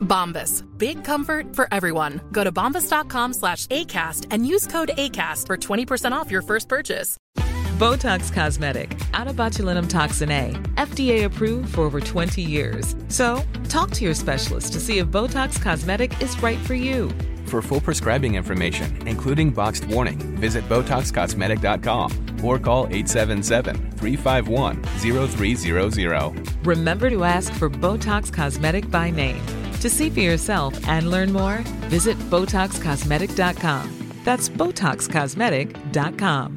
Bombas. Big comfort for everyone. Go to bombas.com/ACAST and use code ACAST for 20% off your first purchase. Botox Cosmetic, out of botulinum toxin A, FDA approved for over 20 years. So, talk to your specialist to see if Botox Cosmetic is right for you. For full prescribing information, including boxed warning, visit BotoxCosmetic.com or call 877-351-0300. Remember to ask for Botox Cosmetic by name. To see for yourself and learn more, visit BotoxCosmetic.com. That's BotoxCosmetic.com.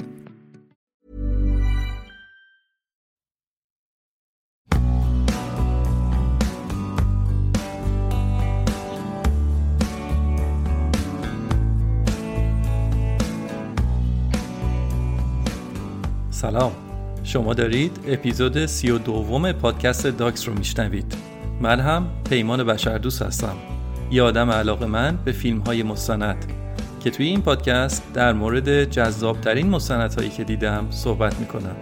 سلام، شما دارید اپیزود 32 پادکست داکس رو میشنوید. من هم پیمان بشردوست هستم، یه آدم علاقه‌مند به فیلم‌های مستند که توی این پادکست در مورد جذاب‌ترین مستندهایی که دیدم صحبت میکنم.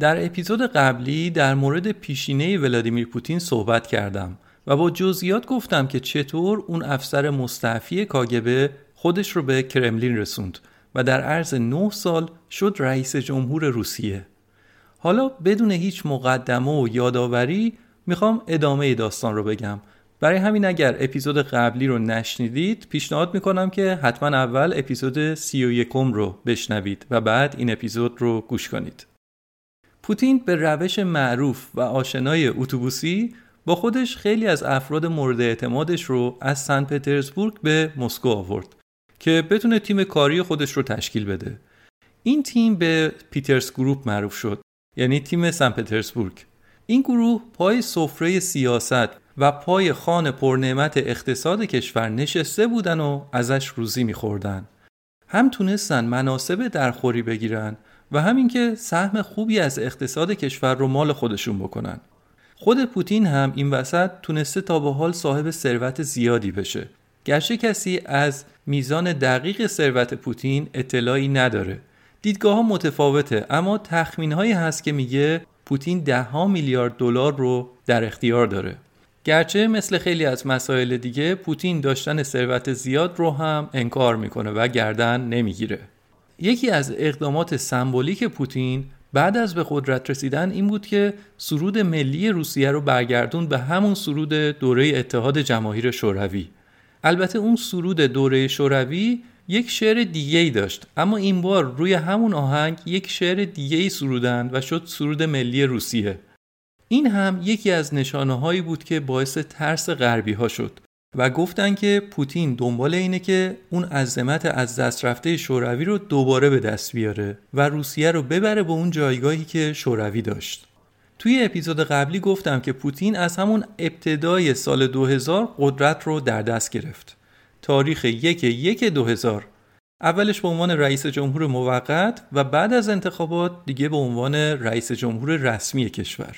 در اپیزود قبلی در مورد پیشینه ولادیمیر پوتین صحبت کردم و با جزئیات گفتم که چطور اون افسر مستعفی کاگبه خودش رو به کرملین رسوند و در عرض 9 سال شد رئیس جمهور روسیه. حالا بدون هیچ مقدمه و یادآوری میخوام ادامه داستان رو بگم. برای همین اگر اپیزود قبلی رو نشنیدید پیشنهاد میکنم که حتما اول اپیزود 31 رو بشنوید و بعد این اپیزود رو گوش کنید. پوتین به روش معروف و آشنای اتوبوسی با خودش خیلی از افراد مورد اعتمادش رو از سن پترزبورگ به مسکو آورد که بتونه تیم کاری خودش رو تشکیل بده. این تیم به پیترز گروپ معروف شد، یعنی تیم سن پترزبورگ. این گروه پای سفره سیاست و پای خوان پرنعمت اقتصاد کشور نشسته بودن و ازش روزی می‌خوردن. هم تونستن مناسب درخوری بگیرن و همین که سهم خوبی از اقتصاد کشور رو مال خودشون بکنن. خود پوتین هم این وسط تونسته تا به حال صاحب ثروت زیادی بشه. گرچه کسی از میزان دقیق ثروت پوتین اطلاعی نداره. دیدگاه‌ها متفاوته، اما تخمین‌هایی هست که میگه پوتین $10 میلیارد رو در اختیار داره. گرچه مثل خیلی از مسائل دیگه پوتین داشتن ثروت زیاد رو هم انکار میکنه و گردن نمیگیره. یکی از اقدامات سمبولیک پوتین بعد از به قدرت رسیدن این بود که سرود ملی روسیه رو برگردون به همون سرود دوره اتحاد جماهیر شوروی. البته اون سرود دوره شوروی یک شعر دیگه‌ای داشت، اما این بار روی همون آهنگ یک شعر دیگه‌ای سرودند و شد سرود ملی روسیه. این هم یکی از نشانه‌هایی بود که باعث ترس غربی‌ها شد و گفتن که پوتین دنبال اینه که اون عظمت از دست رفته شوروی رو دوباره به دست بیاره و روسیه رو ببره به اون جایگاهی که شوروی داشت. توی اپیزود قبلی گفتم که پوتین از همون ابتدای سال 2000 قدرت رو در دست گرفت. تاریخ 1/1/2000. اولش به عنوان رئیس جمهور موقت و بعد از انتخابات دیگه به عنوان رئیس جمهور رسمی کشور.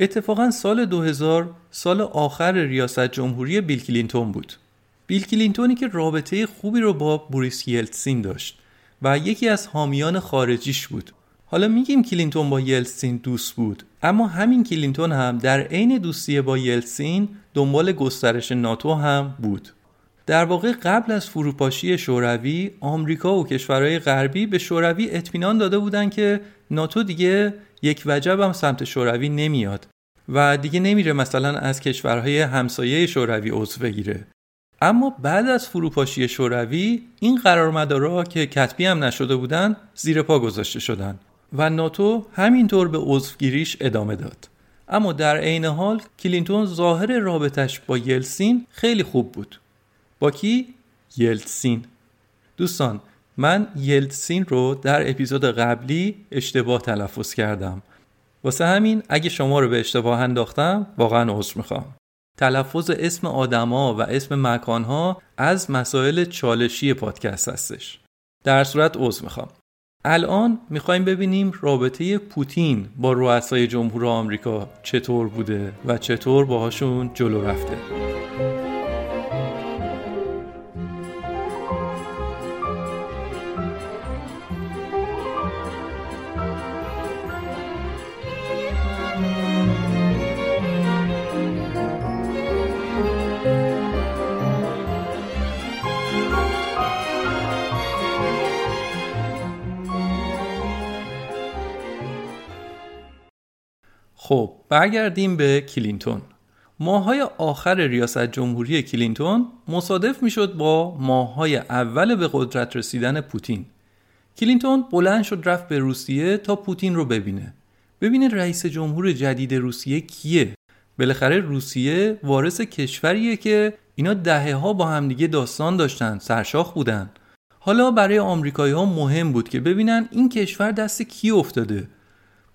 اتفاقاً سال 2000 سال آخر ریاست جمهوری بیل کلینتون بود. بیل کلینتونی که رابطه خوبی رو با بوریس یلتسین داشت و یکی از حامیان خارجیش بود. حالا میگیم کلینتون با یلتسین دوست بود، اما همین کلینتون هم در عین دوستی با یلتسین دنبال گسترش ناتو هم بود. در واقع قبل از فروپاشی شوروی، آمریکا و کشورهای غربی به شوروی اطمینان داده بودند که ناتو دیگه یک وجب هم سمت شوروی نمیاد و دیگه نمیره مثلا از کشورهای همسایه شوروی عضو بگیره. اما بعد از فروپاشی شوروی این قرارمدارا که کتبی هم نشده بودن زیر پا گذاشته شدن و ناتو همینطور به عضوگیریش ادامه داد. اما در عین حال کلینتون ظاهر رابطش با یلتسین خیلی خوب بود. با کی؟ یلتسین. دوستان، من یلتسین رو در اپیزود قبلی اشتباه تلفظ کردم، واسه همین اگه شما رو به اشتباه انداختم واقعا عذر میخوام. تلفظ اسم آدما و اسم مکانها از مسائل چالشی پادکست هستش، در صورت عذر میخوام. الان میخوایم ببینیم رابطه پوتین با رؤسای جمهور آمریکا چطور بوده و چطور باهاشون جلو رفته. خب برگردیم به کلینتون. ماه‌های آخر ریاست جمهوری کلینتون مصادف میشد با ماه‌های اول به قدرت رسیدن پوتین. کلینتون بلند شد رفت به روسیه تا پوتین رو ببینه رئیس جمهور جدید روسیه کیه. بالاخره روسیه وارث کشوریه که اینا دهه‌ها با همدیگه داستان داشتن، سرشاخ بودن. حالا برای آمریکایی‌ها مهم بود که ببینن این کشور دست کی افتاده.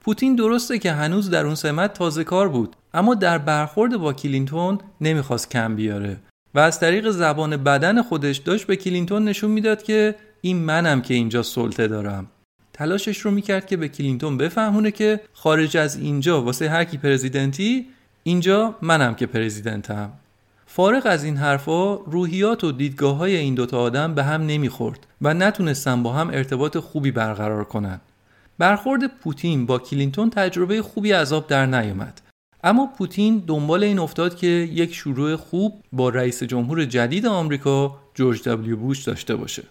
پوتین درسته که هنوز در اون سمت تازه کار بود، اما در برخورد با کلینتون نمیخواست کم بیاره و از طریق زبان بدن خودش داشت به کلینتون نشون میداد که این منم که اینجا سلطه دارم. تلاشش رو میکرد که به کلینتون بفهمونه که خارج از اینجا واسه هر کی پرزیدنتی، اینجا منم که پرزیدنتم. فارغ از این حرفا، روحیات و دیدگاه‌های این دوتا آدم به هم نمیخورد و نتونستن با هم ارتباط خوبی برقرار کنن. برخورد پوتین با کلینتون تجربه خوبی از آب در نیامد، اما پوتین دنبال این افتاد که یک شروع خوب با رئیس جمهور جدید آمریکا جورج دبلیو بوش داشته باشه.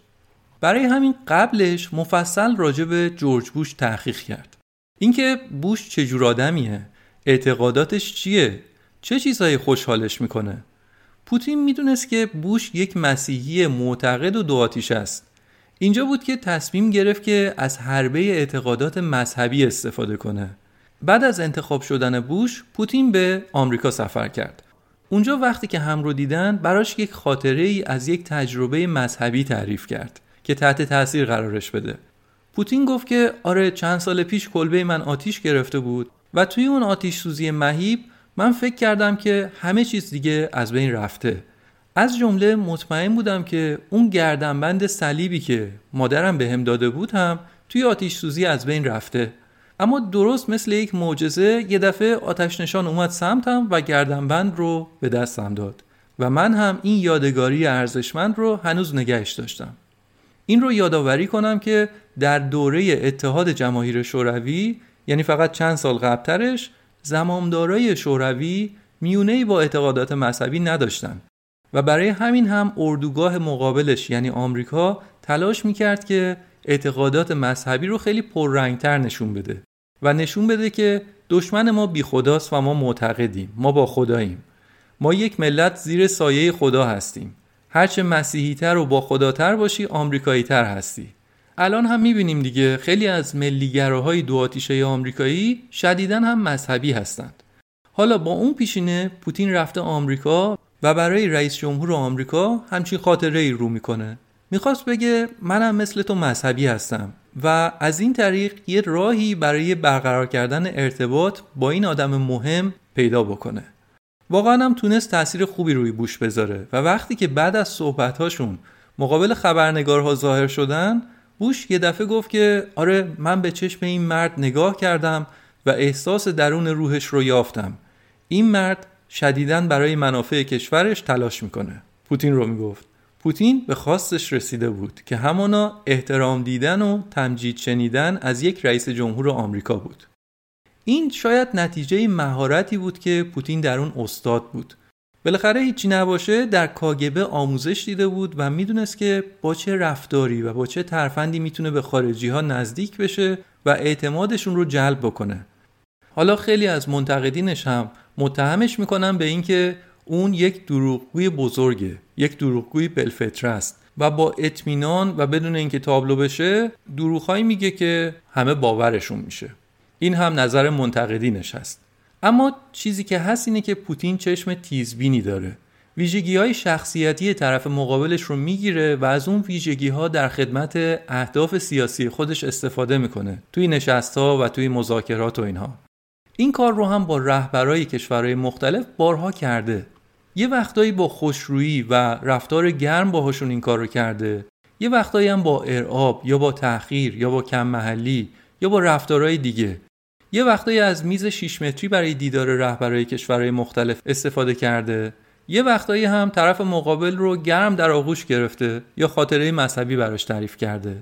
برای همین قبلش مفصل راجع به جورج بوش تحقیق کرد، اینکه بوش چه جور آدمیه، اعتقاداتش چیه، چه چیزایی خوشحالش میکنه. پوتین میدونست که بوش یک مسیحی معتقد و دوآتیش است. اینجا بود که تصمیم گرفت که از حربه اعتقادات مذهبی استفاده کنه. بعد از انتخاب شدن بوش، پوتین به آمریکا سفر کرد. اونجا وقتی که هم رو دیدن، براش یک خاطره ای از یک تجربه مذهبی تعریف کرد که تحت تاثیر قرارش بده. پوتین گفت که آره، چند سال پیش کلبه من آتیش گرفته بود و توی اون آتیش سوزی مهیب من فکر کردم که همه چیز دیگه از بین رفته. از جمله مطمئن بودم که اون گردنبند صلیبی که مادرم بهم داده بود هم توی آتش سوزی از بین رفته، اما درست مثل یک معجزه یه دفعه آتش نشان اومد سمتم و گردنبند رو به دستم داد و من هم این یادگاری ارزشمند رو هنوز نگهش داشتم. این رو یادآوری کنم که در دوره اتحاد جماهیر شوروی، یعنی فقط چند سال قبلترش، زمامدارای شوروی میونه‌ای با اعتقادات مذهبی نداشتن و برای همین هم اردوگاه مقابلش یعنی آمریکا تلاش میکرد که اعتقادات مذهبی رو خیلی پررنگتر نشون بده و نشون بده که دشمن ما بی خداست و ما معتقدیم، ما با خداییم، ما یک ملت زیر سایه خدا هستیم. هرچه مسیحیتر و با خداتر باشی آمریکاییتر هستی. الان هم میبینیم دیگه خیلی از ملیگراهای دوآتیشه آمریکایی شدیداً هم مذهبی هستند. حالا با اون پیشینه پوتین رفته آمریکا و برای رئیس جمهور آمریکا همچین خاطره ای رو میکنه. میخواست بگه منم مثل تو مذهبی هستم و از این طریق یه راهی برای برقرار کردن ارتباط با این آدم مهم پیدا بکنه. واقعا هم تونست تأثیر خوبی روی بوش بذاره و وقتی که بعد از صحبت‌هاشون مقابل خبرنگارها ظاهر شدن، بوش یه دفعه گفت که آره من به چشم این مرد نگاه کردم و احساس درون روحش رو یافتم. این مرد شدیداً برای منافع کشورش تلاش میکنه. پوتین رو میگفت. پوتین به خواستش رسیده بود که همانا احترام دیدن و تمجید شنیدن از یک رئیس جمهور آمریکا بود. این شاید نتیجه مهارتی بود که پوتین در اون استاد بود. بالاخره هیچی نباشه در کاگبه آموزش دیده بود و میدونست که با چه رفتاری و با چه ترفندی میتونه به خارجی ها نزدیک بشه و اعتمادشون رو جلب بکنه. حالا خیلی از منتقدینش هم متهمش میکنن به این که اون یک دروغگوی بزرگه، یک دروغگوی بالفطره است و با اطمینان و بدون اینکه تابلو بشه دروغهایی میگه که همه باورشون میشه. این هم نظر منتقدینش هست. اما چیزی که هست اینه که پوتین چشم تیزبینی داره. ویژگی‌های شخصیتی طرف مقابلش رو میگیره و از اون ویژگی‌ها در خدمت اهداف سیاسی خودش استفاده میکنه، توی نشست‌ها و توی مذاکرات و اینها. این کار رو هم با رهبرای کشورهای مختلف بارها کرده. یه وقتایی با خوشرویی و رفتار گرم باهاشون این کار رو کرده. یه وقتایی هم با ارعاب یا با تحقیر یا با کم محلی یا با رفتارهای دیگه. یه وقتایی از میز 6 متری برای دیدار رهبرای کشورهای مختلف استفاده کرده. یه وقتایی هم طرف مقابل رو گرم در آغوش گرفته یا خاطره مذهبی براش تعریف کرده.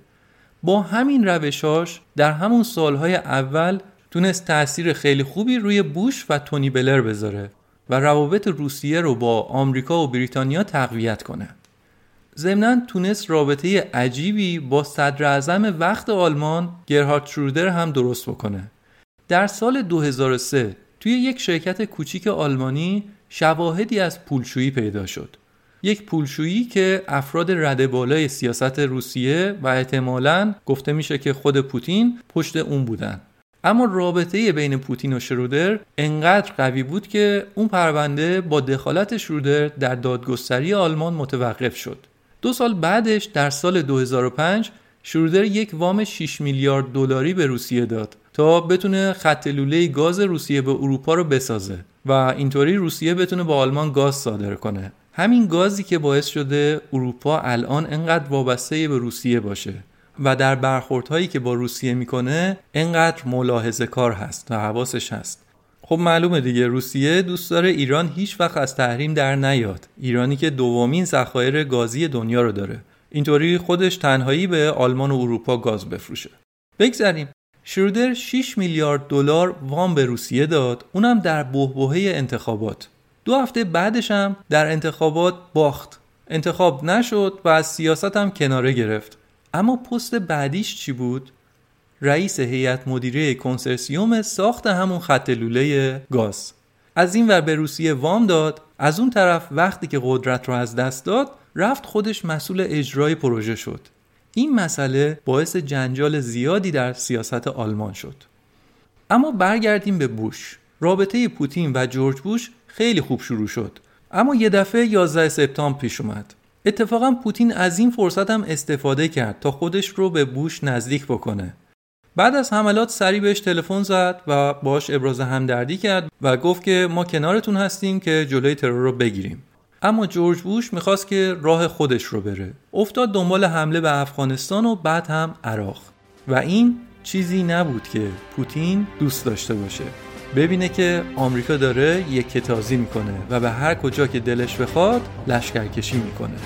با همین روشاش در همون سالهای اول تونست تأثیر خیلی خوبی روی بوش و تونی بلر بذاره و روابط روسیه رو با آمریکا و بریتانیا تقویت کنه. ضمناً تونست رابطه عجیبی با صدراعظم وقت آلمان گرهارد شرودر هم درست بکنه. در سال 2003 توی یک شرکت کوچیک آلمانی شواهدی از پولشویی پیدا شد. یک پولشویی که افراد رده بالای سیاست روسیه و احتمالاً گفته میشه که خود پوتین پشت اون بودن. اما رابطه بین پوتین و شرودر انقدر قوی بود که اون پرونده با دخالت شرودر در دادگستری آلمان متوقف شد. 2 سال بعدش در سال 2005 شرودر یک وام 6 میلیارد دلاری به روسیه داد تا بتونه خط لوله گاز روسیه به اروپا رو بسازه و اینطوری روسیه بتونه با آلمان گاز صادر کنه. همین گازی که باعث شده اروپا الان انقدر وابسته به روسیه باشه و در برخوردهایی که با روسیه میکنه انقدر ملاحظه کار هست و حواسش هست. خب معلومه دیگه، روسیه دوست داره ایران هیچ وقت از تحریم در نیاد. ایرانی که دومین ذخایر گازی دنیا رو داره، اینطوری خودش تنهایی به آلمان و اروپا گاز بفروشه. بگذریم. شرودر 6 میلیارد دلار وام به روسیه داد، اونم در بحبوحه انتخابات. 2 هفته بعدش هم در انتخابات باخت. انتخاب نشد و از سیاست هم کناره گرفت. اما پست بعدیش چی بود؟ رئیس هیئت مدیره کنسرسیوم ساخت همون خط لوله گاز. از این ور به روسیه وام داد، از اون طرف وقتی که قدرت رو از دست داد، رفت خودش مسئول اجرای پروژه شد. این مسئله باعث جنجال زیادی در سیاست آلمان شد. اما برگردیم به بوش. رابطه پوتین و جورج بوش خیلی خوب شروع شد، اما یه دفعه 11 سپتامبر پیش اومد. اتفاقا پوتین از این فرصت هم استفاده کرد تا خودش رو به بوش نزدیک بکنه. بعد از حملات سریع بهش تلفن زد و باهاش ابراز همدردی کرد و گفت که ما کنارتون هستیم که جلوی ترور رو بگیریم. اما جورج بوش میخواست که راه خودش رو بره. افتاد دنبال حمله به افغانستان و بعد هم عراق. و این چیزی نبود که پوتین دوست داشته باشه. ببینه که آمریکا داره یکه‌تازی میکنه و به هر کجا که دلش بخواد لشکرکشی میکنه.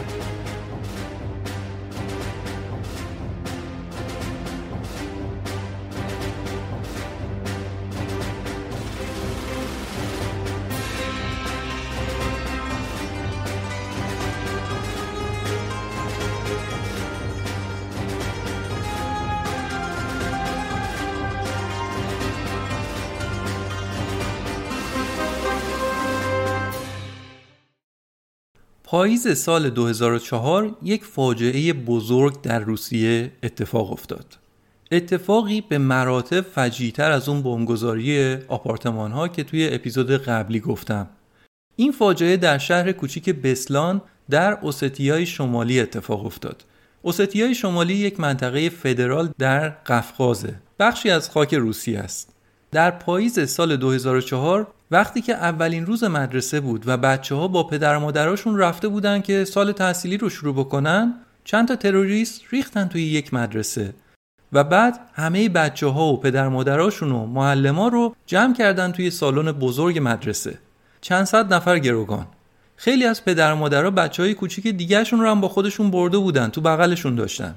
پاییز سال 2004 یک فاجعه بزرگ در روسیه اتفاق افتاد. اتفاقی به مراتب فجیع‌تر از اون بمبگذاری آپارتمان‌ها که توی اپیزود قبلی گفتم. این فاجعه در شهر کوچیک بسلان در اوستیای شمالی اتفاق افتاد. اوستیای شمالی یک منطقه فدرال در قفقازه. بخشی از خاک روسیه است. در پاییز سال 2004 وقتی که اولین روز مدرسه بود و بچه‌ها با پدر و مادراشون رفته بودن که سال تحصیلی رو شروع بکنن، چند تا تروریست ریختن توی یک مدرسه و بعد همه بچه‌ها و پدر مادراشون و معلما رو جمع کردن توی سالن بزرگ مدرسه. چند صد نفر گروگان. خیلی از پدر مادرها بچه‌های کوچیک دیگه‌شون رو هم با خودشون برده بودن، تو بغلشون داشتن.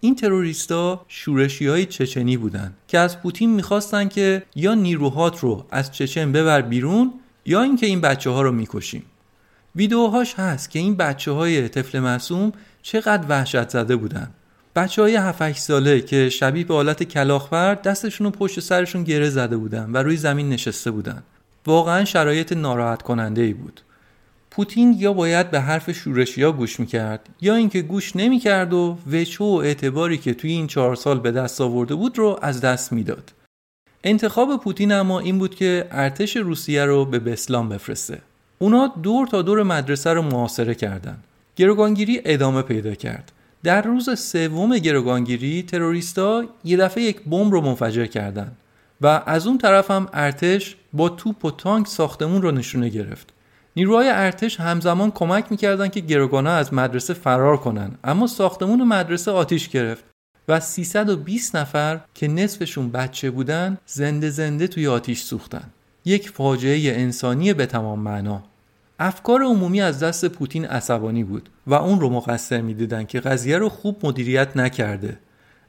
این تروریستا شورشیای چچنی بودن که از پوتین می‌خواستن که یا نیروهات رو از چچن ببر بیرون یا اینکه این بچه‌ها رو می‌کشیم. ویدیوهاش هست که این بچه‌های طفل معصوم چقدر وحشت زده بودن. بچه‌های 7 8 ساله که شبیه به حالت کلاغ‌پر دستشون رو پشت سرشون گره زده بودن و روی زمین نشسته بودن. واقعاً شرایط ناراحت کننده‌ای بود. پوتین یا باید به حرف شورشی‌ها گوش می‌کرد یا اینکه گوش نمی‌کرد و وجه و اعتباری که توی این 4 سال به دست آورده بود رو از دست می‌داد. انتخاب پوتین اما این بود که ارتش روسیه رو به بسلام بفرسته. اونا دور تا دور مدرسه رو محاصره کردن. گروگانگیری ادامه پیدا کرد. در روز سوم گروگانگیری تروریستا یه دفعه یک بمب رو منفجر کردن و از اون طرف هم ارتش با توپ و تانک ساختمون رو نشونه گرفت. نیروهای ارتش همزمان کمک می‌کردن که گروگانا از مدرسه فرار کنن، اما ساختمون مدرسه آتش گرفت و 320 نفر که نصفشون بچه بودن زنده زنده توی آتش سوختن. یک فاجعه انسانی به تمام معنا. افکار عمومی از دست پوتین عصبانی بود و اون رو مقصر می‌دیدن که قضیه رو خوب مدیریت نکرده.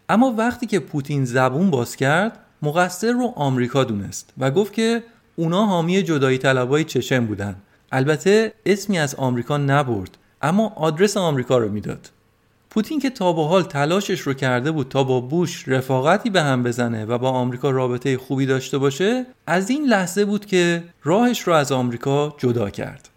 اما وقتی که پوتین زبون باز کرد، مقصر رو آمریکا دونست و گفت که اونا حامی جدایی طلبای چچن بودن. البته اسمی از آمریکا نبرد، اما آدرس آمریکا رو میداد. پوتین که تا به حال تلاشش رو کرده بود تا با بوش رفاقتی به هم بزنه و با آمریکا رابطه خوبی داشته باشه، از این لحظه بود که راهش رو از آمریکا جدا کرد.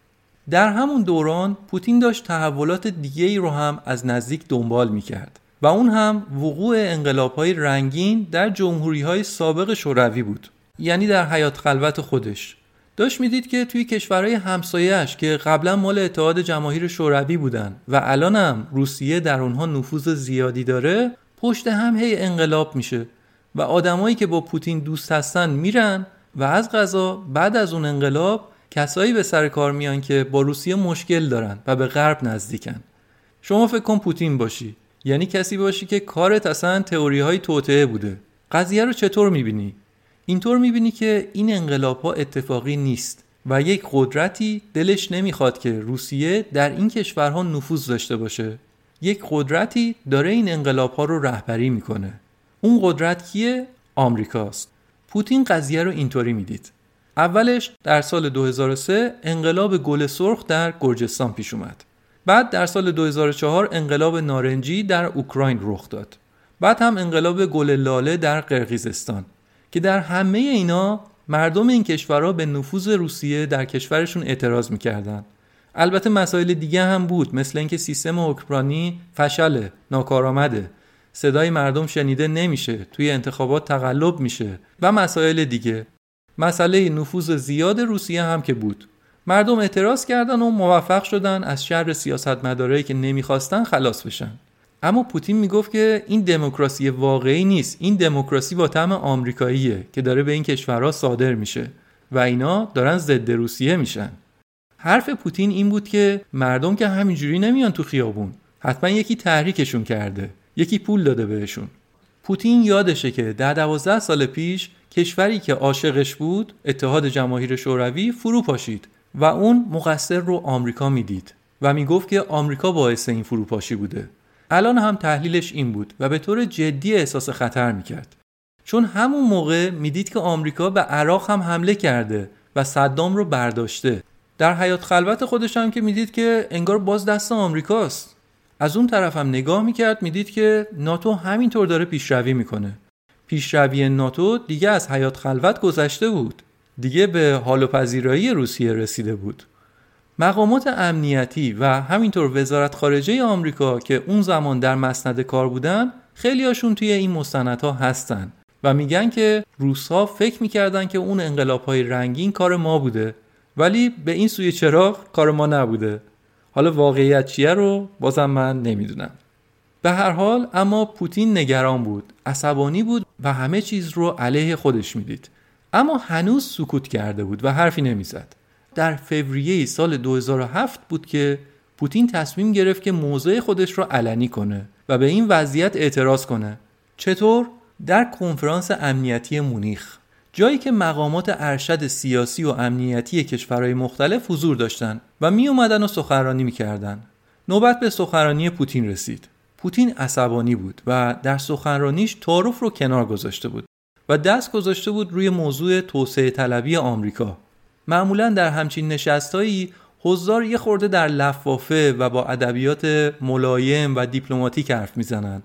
در همون دوران پوتین داشت تحولات دیگه‌ای رو هم از نزدیک دنبال می‌کرد و اون هم وقوع انقلاب‌های رنگین در جمهوری‌های سابق شوروی بود. یعنی در حیات خلوت خودش داشت می‌دید که توی کشورهای همسایه‌اش که قبلا مال اتحاد جماهیر شوروی بودن و الان هم روسیه در اونها نفوذ زیادی داره، پشت هم هی انقلاب میشه و آدمایی که با پوتین دوست هستن میرن و از قضا بعد از اون انقلاب کسایی به سر کار میان که با روسیه مشکل دارن و به غرب نزدیکن. شما فکر کن پوتین باشی، یعنی کسی باشی که کارت اصلا تئوری‌های توطئه بوده. قضیه رو چطور می‌بینی؟ اینطور می‌بینی که این انقلاب‌ها اتفاقی نیست و یک قدرتی دلش نمی‌خواد که روسیه در این کشورها نفوذ داشته باشه. یک قدرتی داره این انقلاب‌ها رو رهبری می‌کنه. اون قدرت کیه؟ آمریکاست. پوتین قضیه رو اینطوری می‌دید. اولش در سال 2003 انقلاب گل سرخ در گرجستان پیش اومد. بعد در سال 2004 انقلاب نارنجی در اوکراین رخ داد. بعد هم انقلاب گل لاله در قرقیزستان که در همه اینا مردم این کشورها به نفوذ روسیه در کشورشون اعتراض میکردن. البته مسائل دیگه هم بود، مثل اینکه سیستم اوکراینی فشله، ناکارآمده، صدای مردم شنیده نمیشه، توی انتخابات تقلب میشه و مسائل دیگه. مسئله نفوذ زیاد روسیه هم که بود. مردم اعتراض کردن و موفق شدن از شر سیاستمدارایی که نمیخواستن خلاص بشن. اما پوتین میگفت که این دموکراسی واقعی نیست، این دموکراسی با طعم آمریکاییه که داره به این کشورها صادر میشه و اینا دارن ضد روسیه میشن. حرف پوتین این بود که مردم که همینجوری نمیان تو خیابون، حتما یکی تحریکشون کرده، یکی پول داده بهشون. پوتین یادشه که در 12 سال پیش کشوری که عاشقش بود، اتحاد جماهیر شوروی، فرو پاشید و اون مقصر رو آمریکا میدید و میگفت که آمریکا باعث این فروپاشی بوده. الان هم تحلیلش این بود و به طور جدی احساس خطر میکرد، چون همون موقع میدید که آمریکا به عراق هم حمله کرده و صدام رو برداشته. در حیات خلوت خودش هم که میدید که انگار باز دست آمریکاست. از اون طرف هم نگاه میکرد، میدید که ناتو همینطور داره پیشروی میکنه. پیشروی ناتو دیگه از حیات خلوت گذشته بود، دیگه به حال و پذیرایی روسیه رسیده بود. مقامات امنیتی و همینطور وزارت خارجه آمریکا که اون زمان در مسند کار بودن، خیلیاشون توی این مستندها هستن و میگن که روس‌ها فکر میکردن که اون انقلاب‌های رنگین کار ما بوده، ولی به این سوی چراغ کار ما نبوده. حالا واقعیت چیه رو بازم من نمیدونم. به هر حال اما پوتین نگران بود، عصبانی بود و همه چیز رو علیه خودش میدید. اما هنوز سکوت کرده بود و حرفی نمیزد. در فوریه سال 2007 بود که پوتین تصمیم گرفت که موضع خودش رو علنی کنه و به این وضعیت اعتراض کنه. چطور؟ در کنفرانس امنیتی مونیخ، جایی که مقامات ارشد سیاسی و امنیتی کشورهای مختلف حضور داشتن و می اومدن و سخنرانی می‌کردن. نوبت به سخنرانی پوتین رسید. پوتین عصبانی بود و در سخنرانیش تعارف رو کنار گذاشته بود و دست گذاشته بود روی موضوع توسعه طلبی آمریکا. معمولاً در همچین نشستایی حضار یه خورده در لفافه و با ادبیات ملایم و دیپلماتیک حرف میزنن.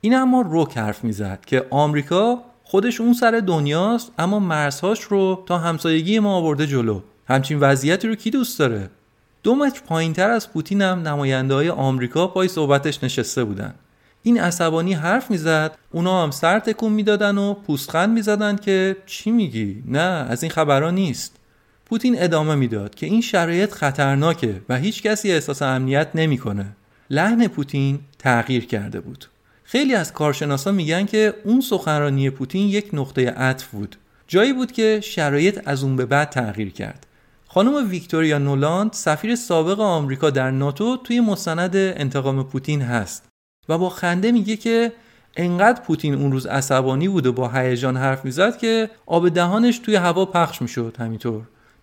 این اما روک حرف میزد که آمریکا خودش اون سر دنیاست، اما مرزهاش رو تا همسایگی ما آورده جلو. همچین وضعیتی رو کی دوست داره؟ 2 متر پایین‌تر از پوتین هم نماینده‌های آمریکا پای صحبتش نشسته بودن. این عصبانی حرف میزد، اونا هم سر تکون میدادن و پوزخند میزدن که چی میگی؟ نه، از این خبرها نیست. پوتین ادامه میداد که این شرایط خطرناکه و هیچ کسی احساس امنیت نمیکنه. لحن پوتین تغییر کرده بود. خیلی از کارشناسان میگن که اون سخنرانی پوتین یک نقطه عطف بود. جایی بود که شرایط از اون به بعد تغییر کرد. خانم ویکتوریا نولاند، سفیر سابق آمریکا در ناتو، توی مستند انتقام پوتین هست و با خنده میگه که انقدر پوتین اون روز عصبانی بود و با هیجان حرف میزد که آب دهانش توی هوا پخش میشد،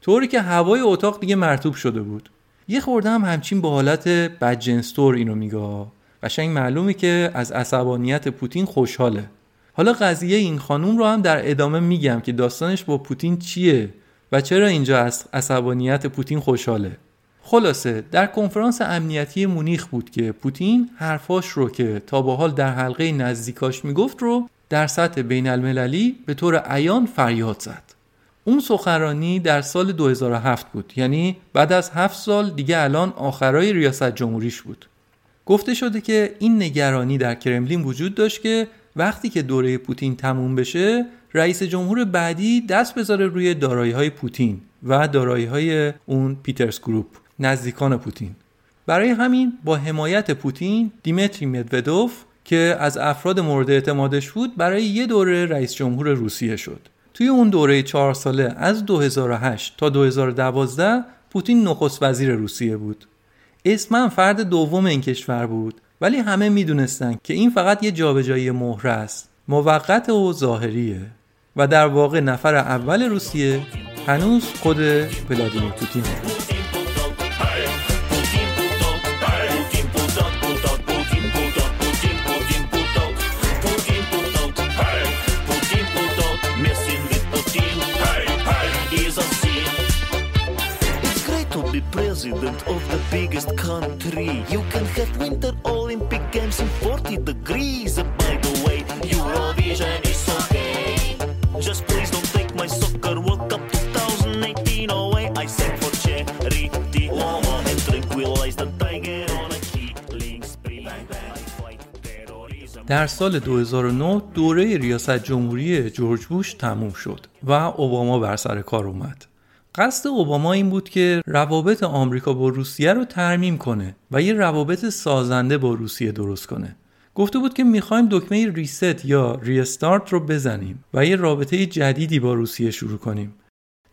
طوری که هوای اتاق دیگه مرطوب شده بود. یه خورده هم همچین با حالت بدجنس‌طور اینو میگه. قشنگ معلومه که از عصبانیت پوتین خوشحاله. حالا قضیه این خانوم رو هم در ادامه میگم که داستانش با پوتین چیه و چرا اینجا از عصبانیت پوتین خوشحاله. خلاصه در کنفرانس امنیتی مونیخ بود که پوتین حرفاش رو که تا به حال در حلقه نزدیکاش میگفت رو در سطح بین المللی به طور عیان فریاد زد. اون سخنرانی در سال 2007 بود، یعنی بعد از 7 سال دیگه الان آخرای ریاست جمهوریش بود. گفته شده که این نگرانی در کرملین وجود داشت که وقتی که دوره پوتین تموم بشه رئیس جمهور بعدی دست بذاره روی دارایی‌های پوتین و دارایی‌های اون پیترز گروپ، نزدیکان پوتین. برای همین با حمایت پوتین، دیمیتری مدودوف که از افراد مورد اعتمادش بود برای یه دوره رئیس جمهور روسیه شد. توی اون دوره 4 ساله از 2008 تا 2012 پوتین نخست وزیر روسیه بود. اسماً فرد دوم این کشور بود، ولی همه میدونستن که این فقط یه جابجایی مهره است، موقت و ظاهریه، و در واقع نفر اول روسیه هنوز خود ولادیمیر پوتین بود. President of the biggest country. You can have Winter Olympic Games in 40 degrees. By the way, Eurovision is okay. Just please don't take my soccer World Cup 2018 away. I sang for charity. Woman and tranquilize the tiger on a killing spree. در سال 2009 دوره ریاست جمهوری جورج بوش تموم شد و اوباما بر سر کار اومد. قصد اوباما این بود که روابط آمریکا با روسیه رو ترمیم کنه و یه روابط سازنده با روسیه درست کنه. گفته بود که می‌خوایم دکمه ریست یا ریستارت رو بزنیم و یه رابطه جدیدی با روسیه شروع کنیم.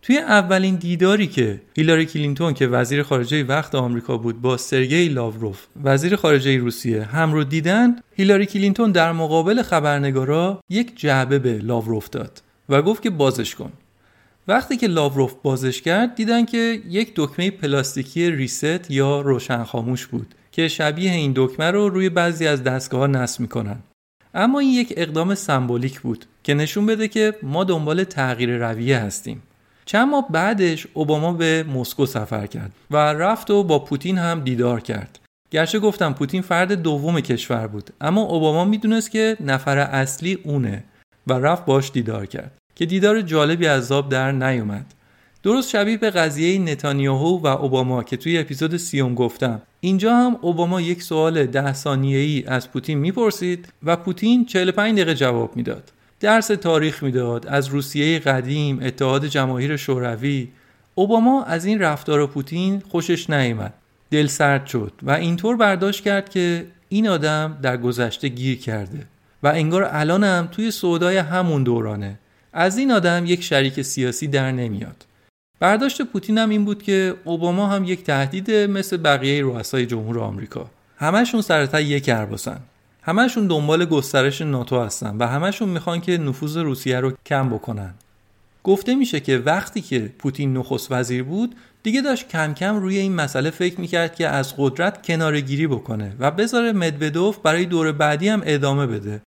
توی اولین دیداری که هیلاری کلینتون که وزیر خارجه وقت آمریکا بود با سرگئی لاوروف وزیر خارجه روسیه هم رو دیدن، هیلاری کلینتون در مقابل خبرنگارا یک جعبه به لاوروف داد و گفت که بازش کن. وقتی که لاوروف بازش کرد دیدن که یک دکمه پلاستیکی ریست یا روشن خاموش بود که شبیه این دکمه رو روی بعضی از دستگاه‌ها نصب می‌کنن. اما این یک اقدام سمبولیک بود که نشون بده که ما دنبال تغییر رویه هستیم. چند ماه بعدش اوباما به مسکو سفر کرد و رفت و با پوتین هم دیدار کرد. گرچه گفتم پوتین فرد دوم کشور بود، اما اوباما میدونست که نفر اصلی اونه و رفت باش دیدار کرد که دیدار جالبی از آب در نیومد. درست شبیه به قضیه نتانیاهو و اوباما که توی اپیزود 30 گفتم. اینجا هم اوباما یک سوال 10 ثانیه‌ای از پوتین میپرسید و پوتین 45 دقیقه جواب میداد. درس تاریخ میداد از روسیه قدیم، اتحاد جماهیر شوروی. اوباما از این رفتار پوتین خوشش نیامد. دل سرد شد و اینطور برداشت کرد که این آدم در گذشته گیر کرده و انگار الانم توی سودای همون دورانه. از این آدم یک شریک سیاسی در نمیاد. برداشت پوتین هم این بود که اوباما هم یک تهدیده مثل بقیه رؤسای جمهور آمریکا. همشون سر تا یک کرباسن. همشون دنبال گسترش ناتو هستن و همشون میخوان که نفوذ روسیه رو کم بکنن. گفته میشه که وقتی که پوتین نخست وزیر بود دیگه داشت کم کم روی این مسئله فکر میکرد که از قدرت کناره‌گیری بکنه و بذاره مدودوف برای دور بعدی هم ادامه بده.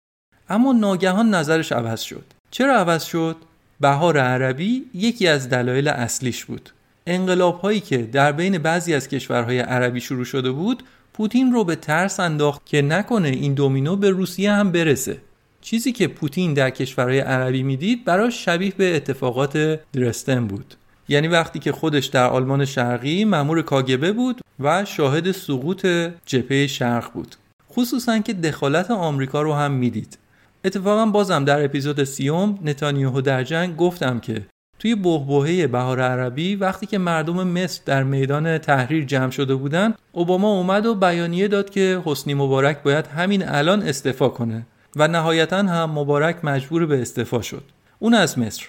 اما ناگهان نظرش عوض شد. چرا عوض شد؟ بهار عربی یکی از دلایل اصلیش بود. انقلاب‌هایی که در بین بعضی از کشورهای عربی شروع شده بود، پوتین رو به ترس انداخت که نکنه این دومینو به روسیه هم برسه. چیزی که پوتین در کشورهای عربی میدید براش شبیه به اتفاقات درستن بود. یعنی وقتی که خودش در آلمان شرقی مأمور کاگبه بود و شاهد سقوط جبهه شرق بود. خصوصاً که دخالت آمریکا رو هم میدید. اتفاقا بازم در اپیزود 30 نتانیاهو در جنگ گفتم که توی بحبوحه بهار عربی وقتی که مردم مصر در میدان تحریر جمع شده بودن، اوباما اومد و بیانیه داد که حسنی مبارک باید همین الان استعفا کنه و نهایتا هم مبارک مجبور به استعفا شد. اون از مصر.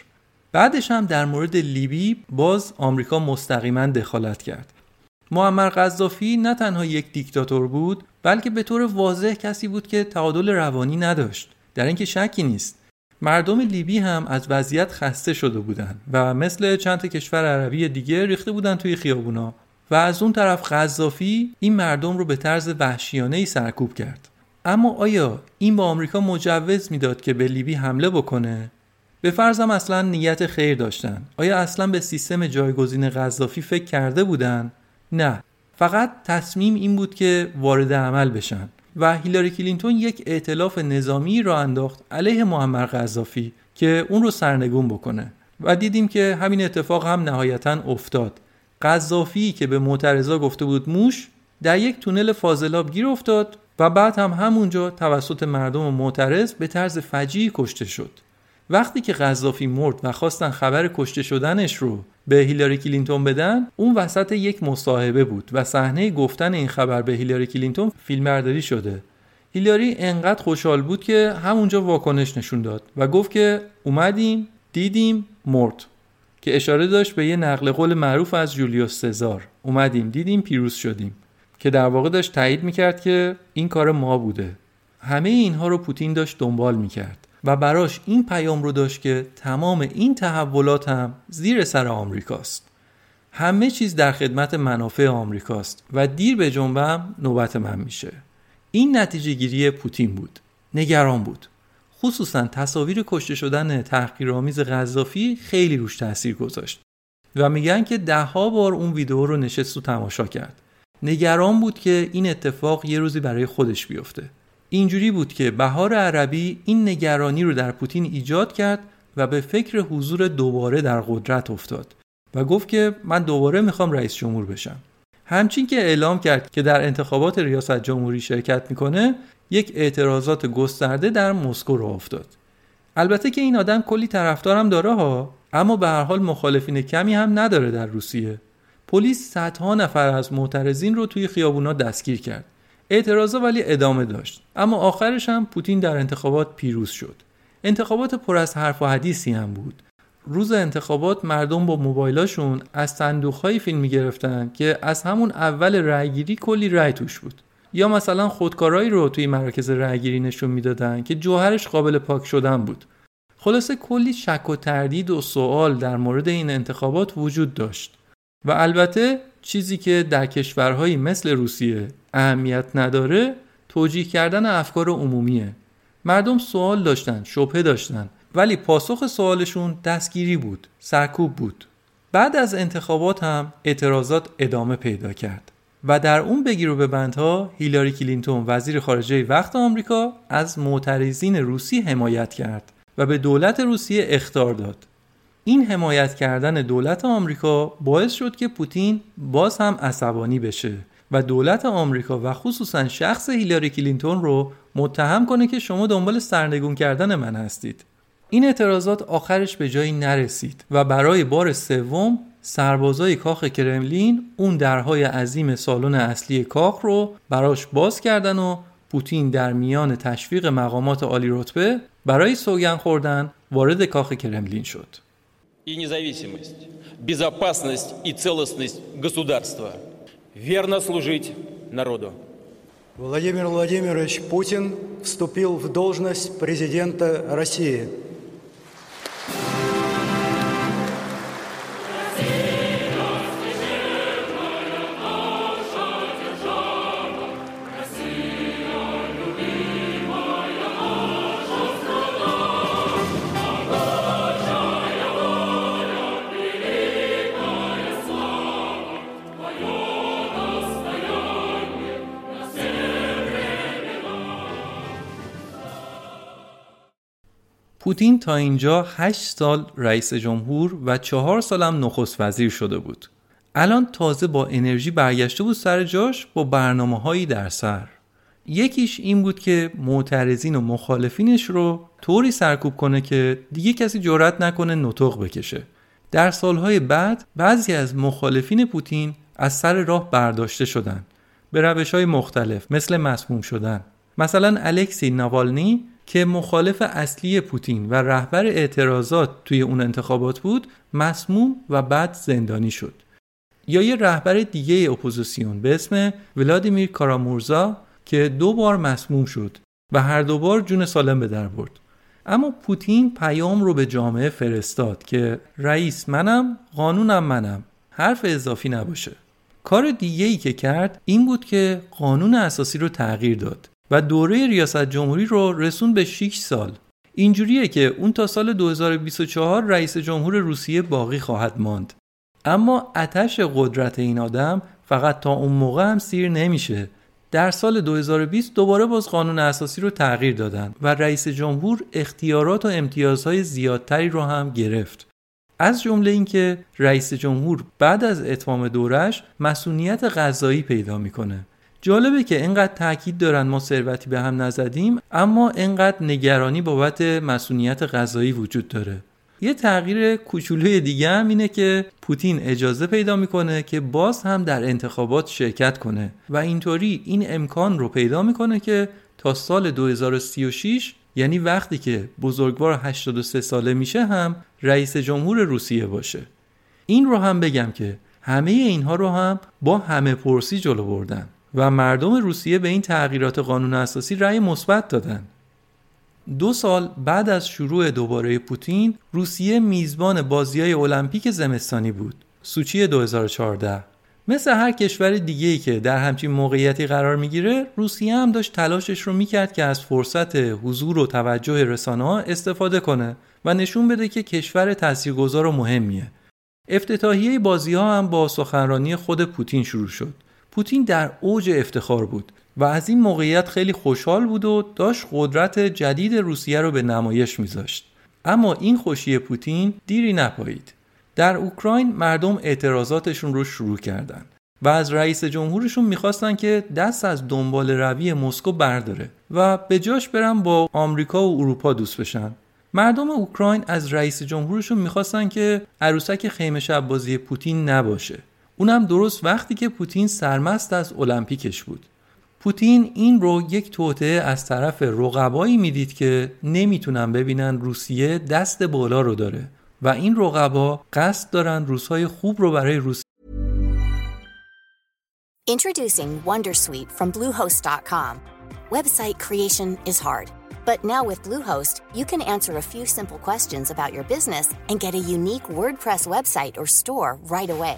بعدش هم در مورد لیبی باز آمریکا مستقیما دخالت کرد. معمر قذافی نه تنها یک دیکتاتور بود، بلکه به طور واضح کسی بود که تعادل روانی نداشت. در این که شکی نیست. مردم لیبی هم از وضعیت خسته شده بودند و مثل چند کشور عربی دیگه ریخته بودن توی خیابونا و از اون طرف قذافی این مردم رو به طرز وحشیانه‌ای سرکوب کرد. اما آیا این با آمریکا مجوز میداد که به لیبی حمله بکنه؟ به فرضم اصلاً نیت خیر داشتن. آیا اصلاً به سیستم جایگزین قذافی فکر کرده بودن؟ نه. فقط تصمیم این بود که وارد عمل بشن. و هیلاری کلینتون یک ائتلاف نظامی را انداخت علیه معمر قذافی که اون رو سرنگون بکنه و دیدیم که همین اتفاق هم نهایتاً افتاد. قذافی که به معترضا گفته بود موش، در یک تونل فاضلاب گیر افتاد و بعد هم همونجا توسط مردم معترض به طرز فجیعی کشته شد. وقتی که قذافی مرد و خواستن خبر کشته شدنش رو به هیلاری کلینتون بدن، اون وسط یک مصاحبه بود و صحنه گفتن این خبر به هیلاری کلینتون فیلمبرداری شده. هیلاری انقدر خوشحال بود که همونجا واکنش نشون داد و گفت که اومدیم، دیدیم، مرد، که اشاره داشت به یه نقل قول معروف از جولیوس سزار، اومدیم، دیدیم، پیروز شدیم، که در واقع داشت تایید میکرد که این کار ما بوده. همه اینها رو پوتین داشت دنبال میکرد و براش این پیام رو داشت که تمام این تحولات هم زیر سر آمریکاست. همه چیز در خدمت منافع آمریکاست و دیر به جنبم نوبت من میشه. این نتیجه گیری پوتین بود. نگران بود. خصوصا تصاویر کشته شدن تحقیرآمیز قذافی خیلی روش تاثیر گذاشت و میگن که 10ها بار اون ویدیو رو نشست و تماشا کرد. نگران بود که این اتفاق یه روزی برای خودش بیفته. اینجوری بود که بهار عربی این نگرانی رو در پوتین ایجاد کرد و به فکر حضور دوباره در قدرت افتاد و گفت که من دوباره میخوام رئیس جمهور بشم. همچین که اعلام کرد که در انتخابات ریاست جمهوری شرکت میکنه، یک اعتراضات گسترده در مسکو راه افتاد. البته که این آدم کلی طرفدارم داره ها، اما به هر حال مخالفین کمی هم نداره در روسیه. پلیس صدها نفر از معترضین رو توی خیابونا دستگیر کرد. اعتراضا ولی ادامه داشت، اما آخرش هم پوتین در انتخابات پیروز شد. انتخابات پر از حرف و حدیثی هم بود. روز انتخابات مردم با موبایلاشون از صندوق‌های فیلم می‌گرفتن که از همون اول رأی‌گیری کلی رأی توش بود، یا مثلا خودکارایی رو توی مراکز رأی‌گیری نشون میدادن که جوهرش قابل پاک شدن بود. خلاصه کلی شک و تردید و سوال در مورد این انتخابات وجود داشت و البته چیزی که در کشورهایی مثل روسیه اهمیت نداره، توجیه کردن افکار عمومیه. مردم سوال داشتن، شبهه داشتن، ولی پاسخ سوالشون دستگیری بود، سرکوب بود. بعد از انتخابات هم اعتراضات ادامه پیدا کرد و در اون بگیر و ببندها هیلاری کلینتون، وزیر خارجه وقت آمریکا، از معترضین روسی حمایت کرد و به دولت روسیه اخطار داد. این حمایت کردن دولت آمریکا باعث شد که پوتین باز هم عصبانی بشه و دولت آمریکا و خصوصا شخص هیلاری کلینتون رو متهم کنه که شما دنبال سرنگون کردن من هستید. این اعتراضات آخرش به جایی نرسید و برای بار سوم سربازای کاخ کرملین اون درهای عظیم سالن اصلی کاخ رو براش باز کردن و پوتین در میان تشویق مقامات عالی رتبه برای سوگند خوردن وارد کاخ کرملین شد. и независимость, безопасность и целостность государства. Верно служить народу. Владимир Владимирович Путин вступил в должность президента России. پوتین تا اینجا 8 سال رئیس جمهور و 4 سالم نخست وزیر شده بود. الان تازه با انرژی برگشته بود سر جاش با برنامه‌هایی در سر. یکیش این بود که معترضین و مخالفینش رو طوری سرکوب کنه که دیگه کسی جرئت نکنه نطق بکشه. در سالهای بعد بعضی از مخالفین پوتین از سر راه برداشته شدن به روش‌های مختلف مثل مسموم شدن. مثلا الکسی ناوالنی که مخالف اصلی پوتین و رهبر اعتراضات توی اون انتخابات بود مسموم و بعد زندانی شد. یا یه رهبر دیگه اپوزیسیون به اسم ولادیمیر کارامورزا که 2 بار مسموم شد و هر 2 بار جون سالم به در برد. اما پوتین پیام رو به جامعه فرستاد که رئیس منم، قانونم منم، حرف اضافی نباشه. کار دیگه‌ای که کرد این بود که قانون اساسی رو تغییر داد و دوره ریاست جمهوری رو رسون به 6 سال. اینجوریه که اون تا سال 2024 رئیس جمهور روسیه باقی خواهد ماند. اما آتش قدرت این آدم فقط تا اون موقع هم سیر نمیشه. در سال 2020 دوباره باز قانون اساسی رو تغییر دادن و رئیس جمهور اختیارات و امتیازهای زیادتری رو هم گرفت. از جمله اینکه رئیس جمهور بعد از اتمام دورش مسئولیت قضایی پیدا میکنه. جالبه که اینقدر تاکید دارن ما ثروتی به هم نزدیم، اما اینقدر نگرانی بابت مسئولیت قضایی وجود داره. یه تغییر کوچولوی دیگه هم اینه که پوتین اجازه پیدا میکنه که باز هم در انتخابات شرکت کنه و اینطوری این امکان رو پیدا میکنه که تا سال 2036 یعنی وقتی که بزرگوار 83 ساله میشه هم رئیس جمهور روسیه باشه. این رو هم بگم که همه اینها رو هم با همه پرسی جلو بردن و مردم روسیه به این تغییرات قانون اساسی رأی مثبت دادن. 2 سال بعد از شروع دوباره پوتین، روسیه میزبان بازی‌های المپیک زمستانی بود، سوچی 2014. مثل هر کشور دیگه‌ای که در همچین موقعیتی قرار میگیره، روسیه هم داشت تلاشش رو میکرد که از فرصت حضور و توجه رسانه‌ها استفاده کنه و نشون بده که کشور تاثیرگذار و مهمیه. افتتاحیه بازی‌ها هم با سخنرانی خود پوتین شروع شد. پوتین در اوج افتخار بود و از این موقعیت خیلی خوشحال بود و داشت قدرت جدید روسیه رو به نمایش میذاشت. اما این خوشی پوتین دیری نپایید. در اوکراین مردم اعتراضاتشون رو شروع کردن و از رئیس جمهورشون میخواستن که دست از دنبال روی مسکو برداره و به جاش برن با آمریکا و اروپا دوست بشن. مردم اوکراین از رئیس جمهورشون میخواستن که عروسک خیمه شب بازی پوتین نباشه. اونم درست وقتی که پوتین سرمست از المپیکش بود. پوتین این رو یک توطئه از طرف رقبایی میدید که نمیتونن ببینن روسیه دست بالا رو داره و این رقبا قصد دارن روسای خوب رو برای روسیه. Introducing Wondersuite from Bluehost.com. Website creation is hard, but now with Bluehost, you can answer a few simple questions about your business and get a unique WordPress website or store right away.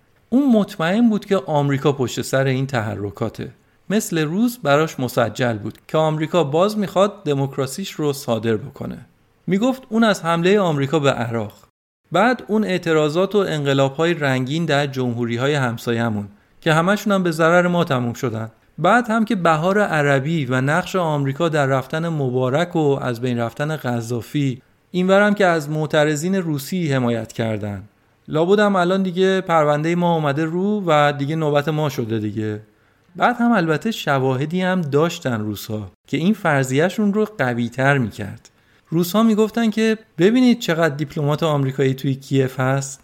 اون مطمئن بود که آمریکا پشت سر این تحرکاته. مثل روز براش مسجل بود که آمریکا باز میخواد دموکراسیش رو صادر بکنه. میگفت اون از حمله آمریکا به عراق، بعد اون اعتراضات و انقلاب‌های رنگین در جمهوری‌های همسایه‌مون که همشون هم به ضرر ما تموم شدن، بعد هم که بهار عربی و نقش آمریکا در رفتن مبارک و از بین رفتن قذافی، اینور هم که از معترضین روسی حمایت کردن. لابد هم الان دیگه پرونده ما اومده رو و دیگه نوبت ما شده دیگه. بعد هم البته شواهدی هم داشتن روس‌ها که این فرضیه‌شون رو قوی‌تر می‌کرد. روس‌ها میگفتن که ببینید چقدر دیپلمات آمریکایی توی کیف هست.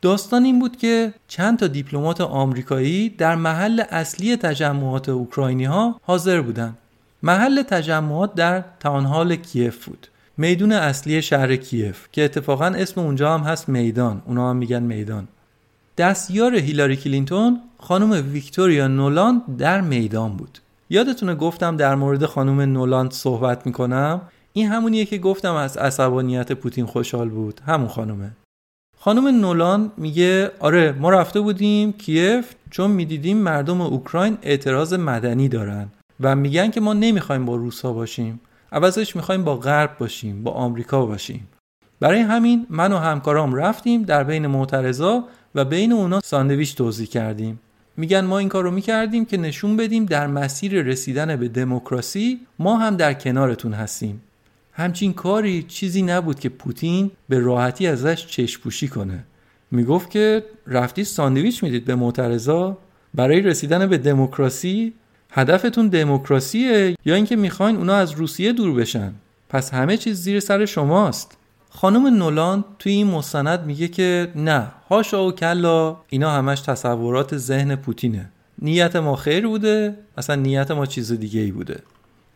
داستان این بود که چند تا دیپلمات آمریکایی در محل اصلی تجمعات اوکراینی‌ها حاضر بودن. محل تجمعات در تاون هال کیف بود، میدون اصلی شهر کیف که اتفاقاً اسم اونجا هم هست میدان، اونا هم میگن میدان. دستیار هیلاری کلینتون خانم ویکتوریا نولاند در میدان بود. یادتونه گفتم در مورد خانم نولاند صحبت میکنم؟ این همونیه که گفتم از عصبانیت پوتین خوشحال بود، همون خانومه. خانم نولاند میگه آره ما رفته بودیم کیف چون میدیدیم مردم اوکراین اعتراض مدنی دارن و میگن که ما نمیخوایم با روسا باشیم، عوضش میخوایم با غرب باشیم، با آمریکا باشیم. برای همین من و همکارام رفتیم در بین معترضا و بین اونا ساندویچ توزیع کردیم. میگن ما این کارو میکردیم که نشون بدیم در مسیر رسیدن به دموکراسی ما هم در کنارتون هستیم. همچین کاری چیزی نبود که پوتین به راحتی ازش چشم‌پوشی کنه. میگفت که رفتی ساندویچ میدید به معترضا، برای رسیدن به دموکراسی هدفتون دموکراسیه یا اینکه میخواین اونا از روسیه دور بشن، پس همه چیز زیر سر شماست. خانم نولاند توی این مستند میگه که نه هاشا و کلا، اینا همش تصورات ذهن پوتینه، نیت ما خیر بوده، اصلا نیت ما چیز دیگه‌ای بوده.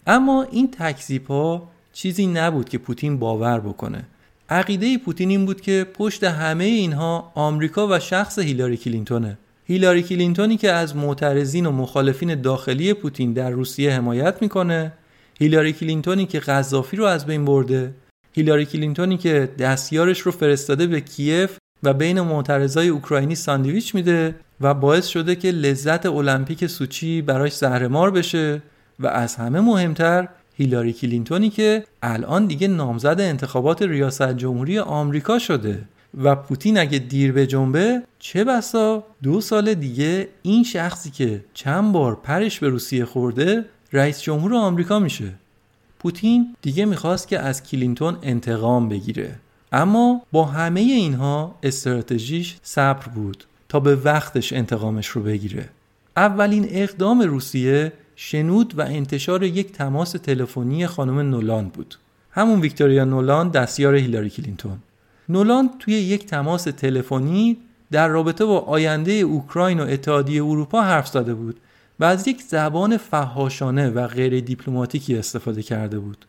اما این تکذیب‌ها چیزی نبود که پوتین باور بکنه. عقیده پوتین این بود که پشت همه اینها آمریکا و شخص هیلاری کلینتونه. هیلاری کلینتونی که از معترضین و مخالفین داخلی پوتین در روسیه حمایت میکنه، هیلاری کلینتونی که قذافی رو از بین برده، هیلاری کلینتونی که دستیارش رو فرستاده به کیف و بین معترضای اوکراینی ساندویچ میده و باعث شده که لذت المپیک سوچی براش زهرمار بشه، و از همه مهمتر هیلاری کلینتونی که الان دیگه نامزد انتخابات ریاست جمهوری آمریکا شده و پوتین اگه دیر به جنبه چه بسا 2 سال دیگه این شخصی که چند بار پرش به روسیه خورده رئیس جمهور آمریکا میشه. پوتین دیگه میخواست که از کلینتون انتقام بگیره، اما با همه اینها استراتژیش صبر بود تا به وقتش انتقامش رو بگیره. اولین اقدام روسیه شنود و انتشار یک تماس تلفنی خانم نولاند بود، همون ویکتوریا نولاند دستیار هیلاری کلینتون. نولاند توی یک تماس تلفنی در رابطه با آینده اوکراین و اتحادیه اروپا حرف زده بود و از یک زبان فحاشانه و غیر دیپلماتیکی استفاده کرده بود.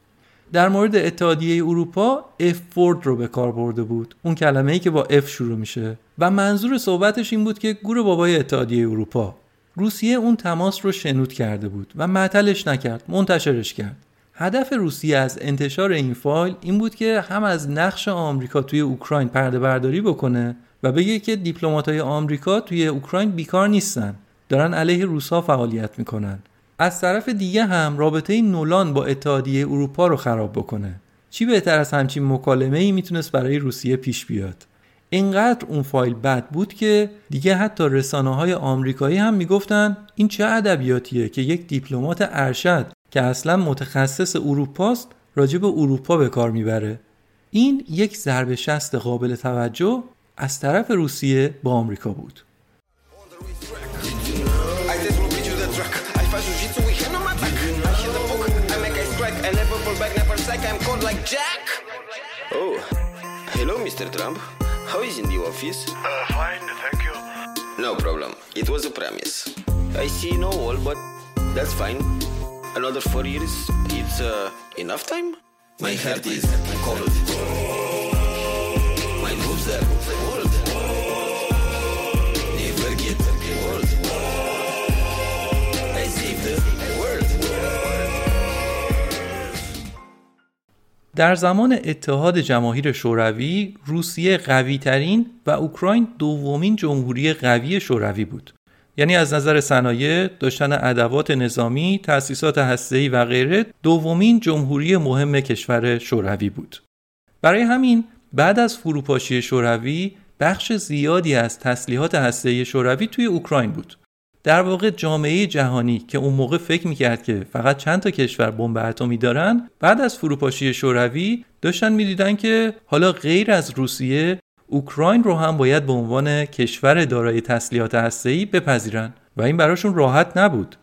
در مورد اتحادیه اروپا F word رو به کار برده بود، اون کلمه‌ای که با F شروع میشه، و منظور صحبتش این بود که گور بابای اتحادیه اروپا. روسیه اون تماس رو شنود کرده بود و معطلش نکرد، منتشرش کرد. هدف روسیه از انتشار این فایل این بود که هم از نقش آمریکا توی اوکراین پرده برداری بکنه و بگه که دیپلمات‌های آمریکا توی اوکراین بیکار نیستن، دارن علیه روس‌ها فعالیت میکنن. از طرف دیگه هم رابطه نولان با اتحادیه اروپا رو خراب بکنه. چی بهتر از همچین مکالمه‌ای میتونست برای روسیه پیش بیاد؟ اینقدر اون فایل بد بود که دیگه حتی رسانه‌های آمریکایی هم میگفتن این چه ادبیاتیه که یک دیپلمات ارشد که اصلا متخصص اروپاست راجع به اروپا به کار میبره. این یک ضربه شست قابل توجه از طرف روسیه با آمریکا بود. Hello Mr. Trump. How is in the office? Fine, thank you. No problem. It was a promise. I see no wall, but that's fine. Another 4 years, it's enough time? My heart is cold. My moves are old. Never get old. I saved the world. در زمان اتحاد جماهیر شوروی، روسیه قوی ترین و اوکراین دومین جمهوری قوی شوروی بود. یعنی از نظر صنایع، داشتن ادوات نظامی، تأسیسات هسته‌ای و غیره دومین جمهوری مهم کشور شوروی بود. برای همین بعد از فروپاشی شوروی بخش زیادی از تسلیحات هسته‌ای شوروی توی اوکراین بود. در واقع جامعه جهانی که اون موقع فکر می‌کرد که فقط چند تا کشور بمب اتمی دارن، بعد از فروپاشی شوروی داشتن می‌دیدن که حالا غیر از روسیه اوکراین رو هم باید به عنوان کشور دارای تسلیحات هسته‌ای بپذیرن و این براشون راحت نبود.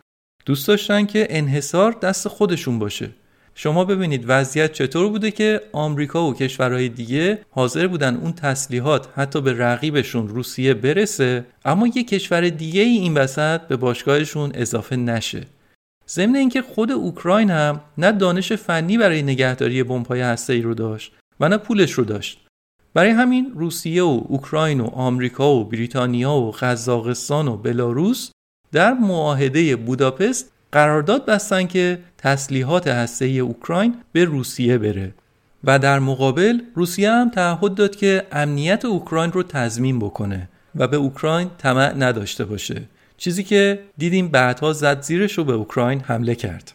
دوست داشتن که انحصار دست خودشون باشه. شما ببینید وضعیت چطور بوده که آمریکا و کشورهای دیگه حاضر بودن اون تسلیحات حتی به رقیبشون روسیه برسه، اما یک کشور دیگه این وسط به باشگاهشون اضافه نشه. ضمن اینکه خود اوکراین هم نه دانش فنی برای نگهداری بمب‌های هسته‌ای رو داشت و نه پولش رو داشت. برای همین روسیه و اوکراین و آمریکا و بریتانیا و قزاقستان و بلاروس در معاهده بوداپست قرارداد بستن که تسلیحات هسته‌ای اوکراین به روسیه بره و در مقابل روسیه هم تعهد داد که امنیت اوکراین رو تضمین بکنه و به اوکراین طمع نداشته باشه، چیزی که دیدیم بعدها زد زیرش و به اوکراین حمله کرد.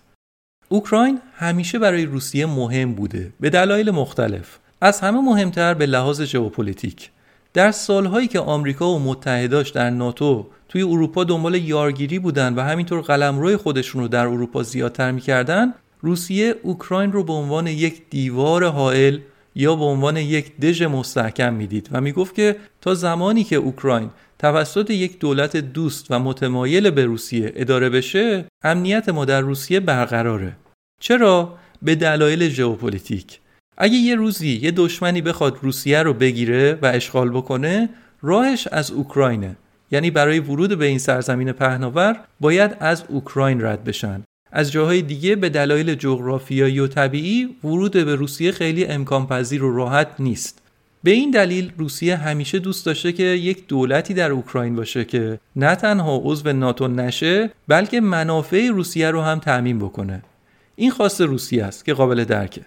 اوکراین همیشه برای روسیه مهم بوده به دلایل مختلف، از همه مهمتر به لحاظ ژئوپلیتیک. در سالهایی که آمریکا و متحداش در ناتو توی اروپا دنبال یارگیری بودن و همینطور قلمرو خودشون رو در اروپا زیادتر می‌کردن، روسیه اوکراین رو به عنوان یک دیوار حائل یا به عنوان یک دژ مستحکم می‌دید و میگفت که تا زمانی که اوکراین توسط یک دولت دوست و متمایل به روسیه اداره بشه، امنیت ما در روسیه برقراره. چرا؟ به دلایل ژئوپلیتیک. اگه یه روزی یه دشمنی بخواد روسیه رو بگیره و اشغال بکنه، راهش از اوکراینه. یعنی برای ورود به این سرزمین پهناور باید از اوکراین رد بشن. از جاهای دیگه به دلایل جغرافیایی و طبیعی ورود به روسیه خیلی امکان پذیر و راحت نیست. به این دلیل روسیه همیشه دوست داشته که یک دولتی در اوکراین باشه که نه تنها عضو ناتو نشه، بلکه منافع روسیه رو هم تضمین بکنه. این خواست روسیه است که قابل درکه.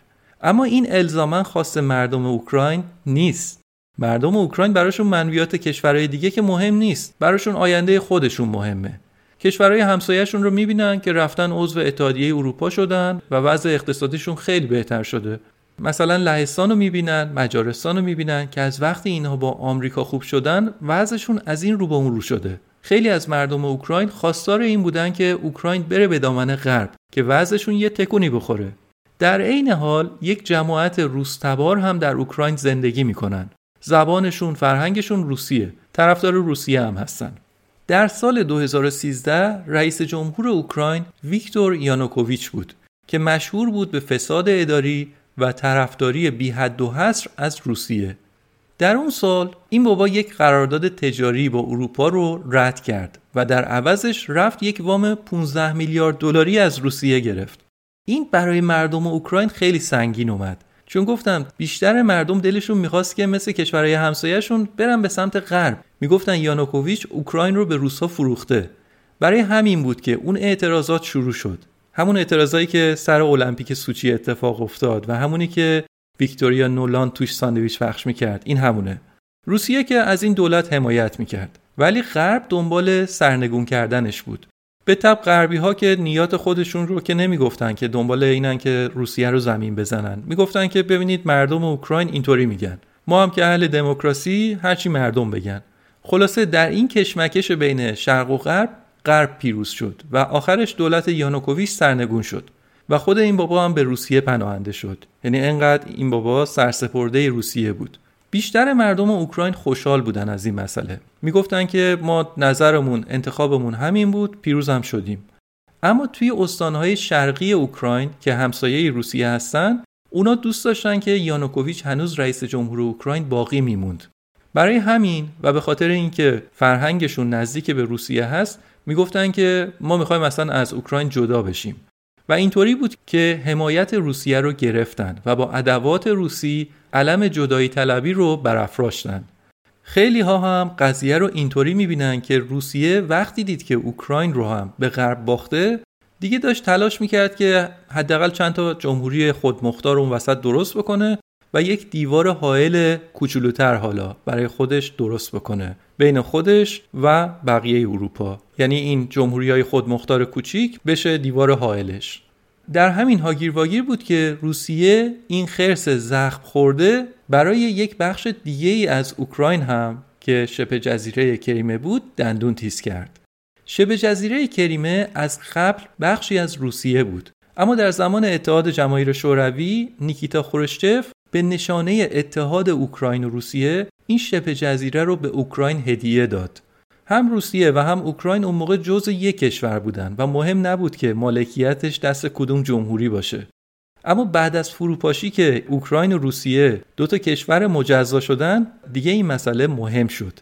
اما این الزاماً خاص مردم اوکراین نیست. مردم اوکراین براشون منویات کشورهای دیگه که مهم نیست، براشون آینده خودشون مهمه. کشورهای همسایه‌شون رو می‌بینن که رفتن عضو اتحادیه اروپا شدن و وضع اقتصادیشون خیلی بهتر شده. مثلا لهستان رو می‌بینن، مجارستان رو می‌بینن که از وقتی اینها با آمریکا خوب شدن، وضعشون از این رو به اون رو شده. خیلی از مردم اوکراین خواستار این بودن که اوکراین بره به دامن غرب که وضعشون یه تکونی بخوره. در عین حال یک جماعت روس‌تبار هم در اوکراین زندگی می‌کنن. زبانشون، فرهنگشون روسیه. طرفدار روسیه هم هستن. در سال 2013 رئیس جمهور اوکراین ویکتور یانوکوویچ بود که مشهور بود به فساد اداری و طرفداری بی حد و حصر از روسیه. در اون سال این بابا یک قرارداد تجاری با اروپا رو رد کرد و در عوضش رفت یک وام 15 میلیارد دلاری از روسیه گرفت. این برای مردم اوکراین خیلی سنگین اومد، چون گفتم بیشتر مردم دلشون میخواست که مثل کشورهای همسایه‌شون برن به سمت غرب. میگفتن یانوکوویچ اوکراین رو به روس‌ها فروخته. برای همین بود که اون اعتراضات شروع شد، همون اعتراضایی که سر المپیک سوچی اتفاق افتاد و همونی که ویکتوریا نولند توش ساندویچ پخش میکرد. این همونه روسیه که از این دولت حمایت میکرد، ولی غرب دنبال سرنگون کردنش بود. به طب غربی‌ها که نیات خودشون رو که نمیگفتن که دنبال اینن که روسیه رو زمین بزنن، میگفتن که ببینید مردم اوکراین اینطوری میگن، ما هم که اهل دموکراسی هرچی مردم بگن. خلاصه در این کشمکش بین شرق و غرب، غرب پیروز شد و آخرش دولت یانوکوویچ سرنگون شد و خود این بابا هم به روسیه پناهنده شد. یعنی انقدر این بابا سرسپرده روسیه بود. بیشتر مردم اوکراین خوشحال بودن از این مسئله. میگفتن که ما نظرمون، انتخابمون همین بود، پیروز هم شدیم. اما توی استانهای شرقی اوکراین که همسایه روسیه هستن، اونا دوست داشتن که یانوکوویچ هنوز رئیس جمهور اوکراین باقی میموند. برای همین و به خاطر اینکه فرهنگشون نزدیک به روسیه هست، میگفتن که ما میخوایم مثلا از اوکراین جدا بشیم. و اینطوری بود که حمایت روسیه رو گرفتن و با ادوات روسی علم جدایی طلبی رو برافراشتن. خیلی ها هم قضیه رو اینطوری میبینن که روسیه وقتی دید که اوکراین رو هم به غرب باخته، دیگه داشت تلاش میکرد که حداقل چند تا جمهوری خودمختار اون وسط درست بکنه و یک دیوار حائل کوچولوتر حالا برای خودش درست بکنه بین خودش و بقیه اروپا. یعنی این جمهوری‌های خودمختار کوچیک بشه دیوار حائلش. در همین هاگیر واگیر بود که روسیه این خرس زخم خورده برای یک بخش دیگه از اوکراین هم که شبه جزیره کریمه بود دندون تیز کرد. شبه جزیره کریمه از قبل بخشی از روسیه بود، اما در زمان اتحاد جماهیر شوروی نیکیتا خروشچف به نشانه اتحاد اوکراین و روسیه این شبه جزیره رو به اوکراین هدیه داد. هم روسیه و هم اوکراین اون موقع جزء یک کشور بودن و مهم نبود که مالکیتش دست کدوم جمهوری باشه. اما بعد از فروپاشی که اوکراین و روسیه دوتا کشور مجزا شدن، دیگه این مسئله مهم شد.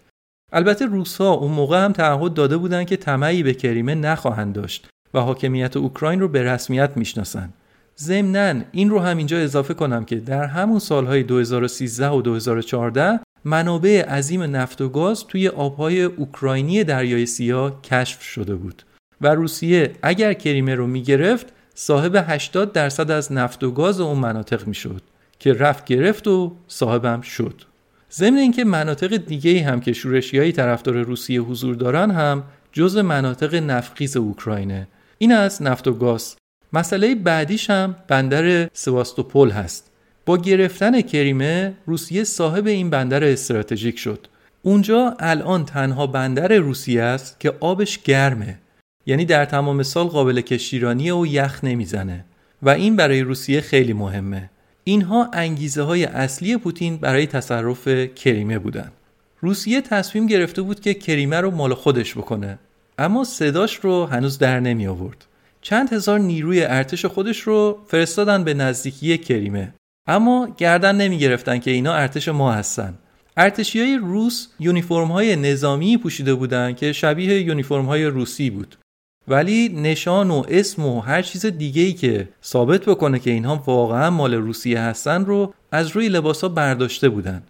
البته روس‌ها اون موقع هم تعهد داده بودن که طمعی به کریمه نخواهند داشت و حاکمیت اوکراین رو به رسمیت میشناسن. ضمناً این رو هم اینجا اضافه کنم که در همون سالهای 2013 و 2014 منابع عظیم نفت و گاز توی آبهای اوکراینی دریای سیاه کشف شده بود و روسیه اگر کریمه رو میگرفت صاحب 80% از نفت و گاز اون مناطق میشد که رفت گرفت و صاحبم شد. ضمن اینکه مناطق دیگه‌ای هم که شورشیای طرفدار روسیه حضور دارن هم جزء مناطق نفتخیز اوکراینه. این از نفت و گاز. مسئله بعدیش هم بندر سواستوپول هست. با گرفتن کریمه روسیه صاحب این بندر استراتژیک شد. اونجا الان تنها بندر روسیه است که آبش گرمه، یعنی در تمام سال قابل کشتیرانی و یخ نمیزنه و این برای روسیه خیلی مهمه. اینها انگیزه های اصلی پوتین برای تصرف کریمه بودن. روسیه تصمیم گرفته بود که کریمه رو مال خودش بکنه، اما صداش رو هنوز در نمی آورد. چند هزار نیروی ارتش خودش رو فرستادن به نزدیکی کریمه، اما گردن نمی گرفتن که اینا ارتش ما هستن. ارتشیای روس یونیفرم‌های نظامی پوشیده بودن که شبیه یونیفرم‌های روسی بود، ولی نشان و اسم و هر چیز دیگه‌ای که ثابت بکنه که اینها واقعا مال روسیه هستن رو از روی لباسا برداشته بودن.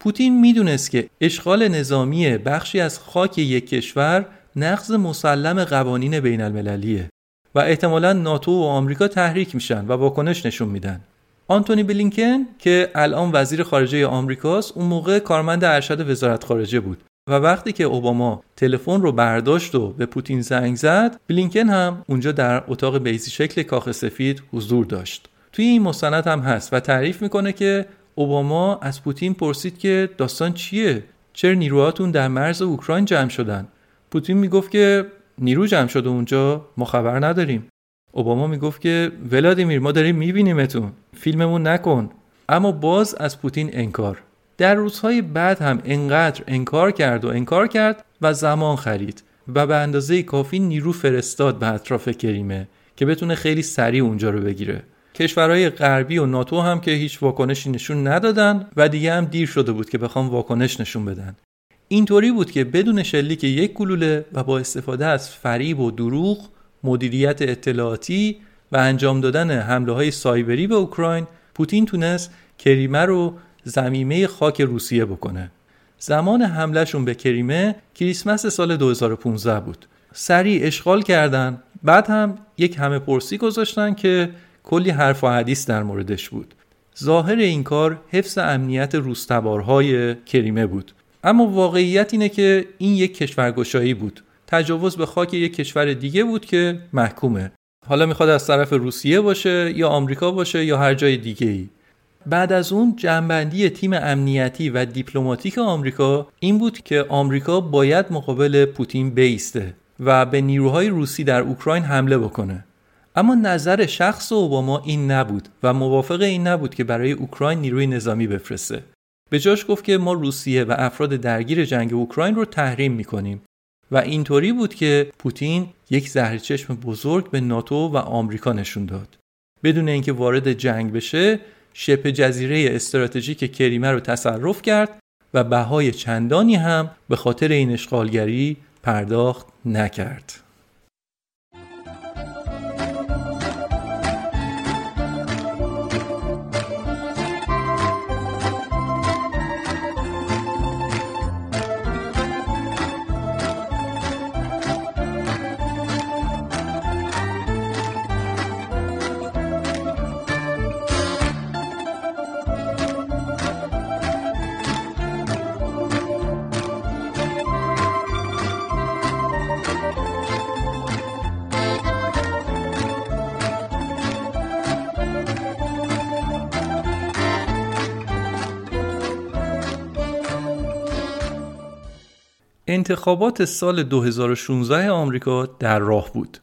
پوتین میدونست که اشغال نظامی بخشی از خاک یک کشور نقض مسلم قوانین بین المللیه و احتمالاً ناتو و آمریکا تحریک میشن و واکنش نشون میدن. آنتونی بلینکن که الان وزیر خارجه آمریکاست، اون موقع کارمند ارشد وزارت خارجه بود و وقتی که اوباما تلفن رو برداشت و به پوتین زنگ زد، بلینکن هم اونجا در اتاق بیضی شکل کاخ سفید حضور داشت. توی این مستند هم هست و تعریف میکنه که اوباما از پوتین پرسید که داستان چیه؟ چرا نیروهاتون در مرز اوکراین جمع شدن؟ پوتین میگفت که نیرو جمع شده اونجا، ما خبر نداریم. اوباما میگفت که ولادیمیر ما داریم میبینیمتون، فیلممون نکن. اما باز از پوتین انکار. در روزهای بعد هم انقدر انکار کرد و زمان خرید و به اندازه کافی نیرو فرستاد به اطراف کریمه که بتونه خیلی سریع اونجا رو بگیره. کشورهای غربی و ناتو هم که هیچ واکنشی نشون ندادن و دیگه هم دیر شده بود که بخوام واکنش نشون بدن. اینطوری بود که بدون شلیک یک گلوله و با استفاده از فریب و دروغ، مدیریت اطلاعاتی و انجام دادن حمله‌های سایبری به اوکراین، پوتین تونست کریمه رو زمیمه خاک روسیه بکنه. زمان حملهشون به کریمه کریسمس سال 2015 بود. سریع اشغال کردن، بعد هم یک همه پرسی گذاشتن که کلی حرف و حدیث در موردش بود. ظاهر این کار حفظ امنیت روس‌تبارهای کریمه بود، اما واقعیت اینه که این یک کشورگشایی بود. تجاوز به خاک یک کشور دیگه بود که محکومه، حالا میخواد از طرف روسیه باشه یا آمریکا باشه یا هر جای دیگه‌ای. بعد از اون جنبندی تیم امنیتی و دیپلماتیک آمریکا این بود که آمریکا باید مقابل پوتین بایسته و به نیروهای روسی در اوکراین حمله بکنه. اما نظر شخص اوباما این نبود و موافق این نبود که برای اوکراین نیروی نظامی بفرسته. به جاش گفت که ما روسیه و افراد درگیر جنگ اوکراین رو تحریم می‌کنیم. و اینطوری بود که پوتین یک زهرچشم بزرگ به ناتو و آمریکا نشون داد. بدون اینکه وارد جنگ بشه، شبه جزیره استراتژیک کریمه رو تصرف کرد و بهای چندانی هم به خاطر این اشغالگری پرداخت نکرد. انتخابات سال 2016 آمریکا در راه بود.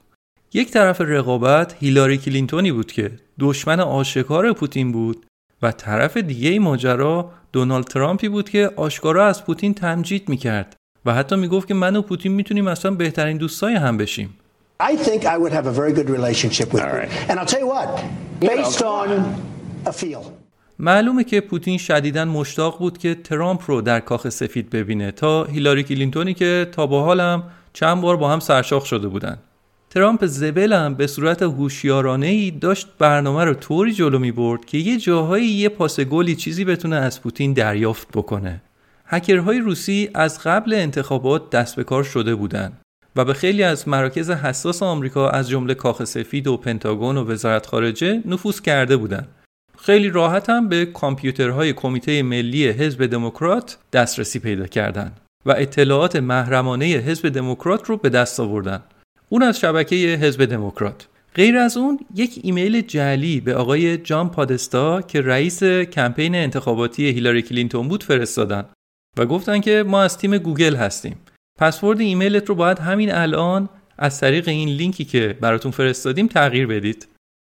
یک طرف رقابت هیلاری کلینتونی بود که دشمن آشکار پوتین بود و طرف دیگه ماجرا دونالد ترامپی بود که آشکارا از پوتین تمجید میکرد و حتی میگفت که من و پوتین میتونیم اصلا بهترین دوستای هم بشیم. I think I would have a very good relationship with Putin. And I'll tell you what, based on a feel. معلومه که پوتین شدیداً مشتاق بود که ترامپ رو در کاخ سفید ببینه تا هیلاری کلینتونی که تا به حال هم چند بار با هم سرشاخ شده بودن. ترامپ زبل هم به صورت هوشیارانه‌ای داشت برنامه رو طوری جلو می‌برد که یه جاهایی یه پاس گلی چیزی بتونه از پوتین دریافت بکنه. هکرهای روسی از قبل انتخابات دست به کار شده بودن و به خیلی از مراکز حساس آمریکا از جمله کاخ سفید و پنتاگون و وزارت خارجه نفوذ کرده بودن. خیلی راحت هم به کامپیوترهای کمیته ملی حزب دموکرات دسترسی پیدا کردن و اطلاعات محرمانه حزب دموکرات رو به دست آوردن. اون از شبکه حزب دموکرات. غیر از اون یک ایمیل جعلی به آقای جان پادستا که رئیس کمپین انتخاباتی هیلاری کلینتون بود فرستادن و گفتن که ما از تیم گوگل هستیم. پسورد ایمیلت رو باید همین الان از طریق این لینکی که براتون فرستادیم تغییر بدید.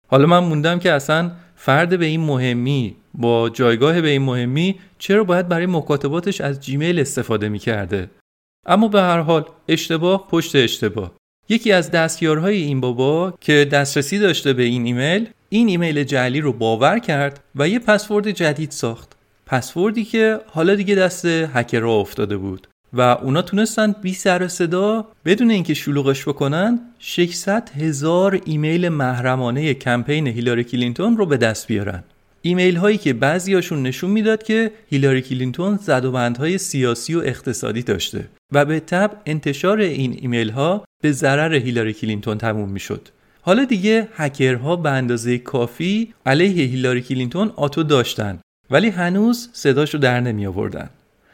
حالا من موندم که اصلا فرد به این مهمی با جایگاه به این مهمی چرا باید برای مکاتباتش از جیمیل استفاده می‌کرده؟ اما به هر حال اشتباه پشت اشتباه. یکی از دستیارهای این بابا که دسترسی داشته به این ایمیل، این ایمیل جعلی رو باور کرد و یه پسورد جدید ساخت. پسوردی که حالا دیگه دست هکرها افتاده بود و اونا تونستن بی سر صدا بدون اینکه شلوغش بکنن 600,000 ایمیل محرمانه کمپین هیلاری کلینتون رو به دست بیارن. ایمیل هایی که بعضیاشون نشون میداد که هیلاری کلینتون زدوبندهای سیاسی و اقتصادی داشته و به تبع انتشار این ایمیل ها به ضرر هیلاری کلینتون تموم میشد. حالا دیگه هکرها به اندازه کافی علیه هیلاری کلینتون آتو داشتن ولی هنوز صداشو در نمی آوردن.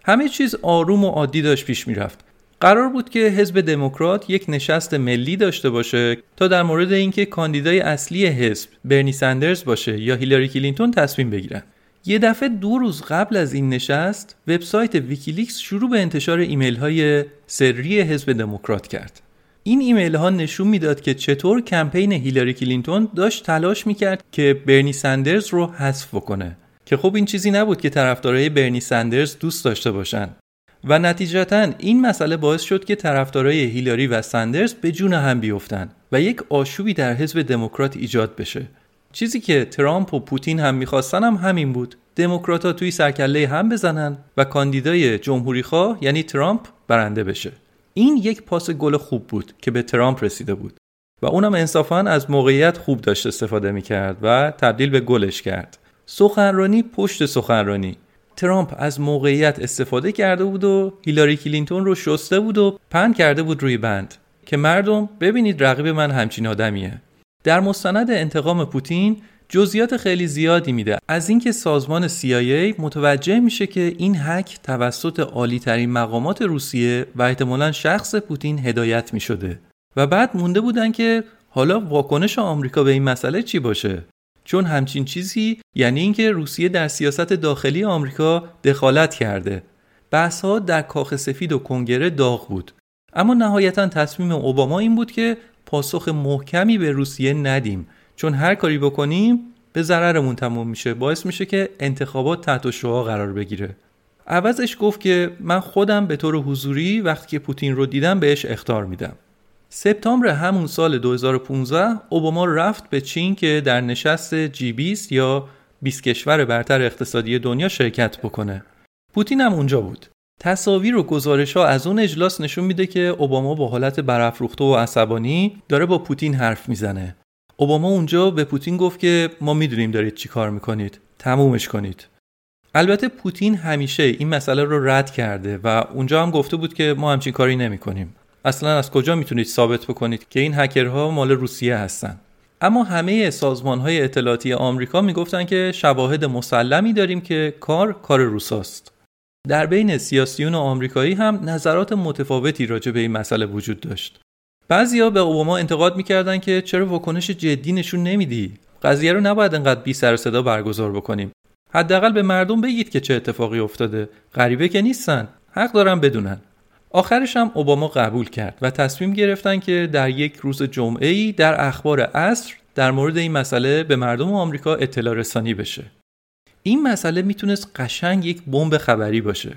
همه چیز آروم و عادی داشت پیش میرفت. قرار بود که حزب دموکرات یک نشست ملی داشته باشه تا در مورد اینکه کاندیدای اصلی حزب برنی ساندرز باشه یا هیلاری کلینتون تصمیم بگیرن. یه دفعه 2 روز قبل از این نشست، وبسایت ویکیلیکس شروع به انتشار ایمیل‌های سری حزب دموکرات کرد. این ایمیل‌ها نشون میداد که چطور کمپین هیلاری کلینتون داشت تلاش میکرد که برنی ساندرز رو حذف کنه. که خب این چیزی نبود که طرفدارای برنی ساندرز دوست داشته باشن و نتیجتاً این مسئله باعث شد که طرفدارای هیلاری و ساندرز به جون هم بیفتن و یک آشوبی در حزب دموکرات ایجاد بشه. چیزی که ترامپ و پوتین هم می‌خواستن هم همین بود. دموکرات‌ها توی سرکله هم بزنن و کاندیدای جمهوری‌خواه یعنی ترامپ برنده بشه. این یک پاس گل خوب بود که به ترامپ رسیده بود و اونم انصافاً از موقعیت خوب داشت استفاده می‌کرد و تبدیل به گلش کرد. سخنرانی پشت سخنرانی ترامپ از موقعیت استفاده کرده بود و هیلاری کلینتون رو شسته بود و پهن کرده بود روی بند که مردم ببینید رقیب من همچین آدمیه. در مستند انتقام پوتین جزئیات خیلی زیادی میده از اینکه سازمان CIA متوجه میشه که این هک توسط عالی‌ترین مقامات روسیه و احتمالاً شخص پوتین هدایت میشده و بعد مونده بودن که حالا واکنش آمریکا به این مسئله چی باشه، چون همچین چیزی یعنی اینکه روسیه در سیاست داخلی آمریکا دخالت کرده. بحث‌ها در کاخ سفید و کنگره داغ بود. اما نهایتاً تصمیم اوباما این بود که پاسخ محکمی به روسیه ندیم، چون هر کاری بکنیم به ضررمون تموم میشه، باعث میشه که انتخابات تحت شعاع قرار بگیره. عوضش گفت که من خودم به طور حضوری وقتی که پوتین رو دیدم بهش اخطار میدم. سپتامبر همون سال 2015 اوباما رفت به چین که در نشست G20 یا 20 کشور برتر اقتصادی دنیا شرکت بکنه. پوتین هم اونجا بود. تصاویر و گزارش‌ها از اون اجلاس نشون میده که اوباما با حالت برافروخته و عصبانی داره با پوتین حرف میزنه. اوباما اونجا به پوتین گفت که ما میدونیم دارید چی کار میکنید، تمومش کنید. البته پوتین همیشه این مسئله رو رد کرده و اونجا هم گفته بود که ما همچین کاری نمی‌کنیم. اصلا از کجا میتونید ثابت بکنید که این هکرها مال روسیه هستن؟ اما همه سازمانهای اطلاعاتی آمریکا میگفتن که شواهد مسلمی داریم که کار روساست. در بین سیاسیون آمریکایی هم نظرات متفاوتی راجع به این مسئله وجود داشت. بعضیا به اوباما انتقاد میکردن که چرا واکنش جدی نشون نمیدی؟ قضیه رو نباید انقدر بی سر و صدا برگزار بکنیم. حداقل به مردم بگید که چه اتفاقی افتاده. غریبه که نیستن، حق دارن بدونن. آخرش هم اوباما قبول کرد و تصمیم گرفتن که در یک روز جمعه‌ای در اخبار عصر در مورد این مسئله به مردم آمریکا اطلاع رسانی بشه. این مسئله میتونست قشنگ یک بمب خبری باشه.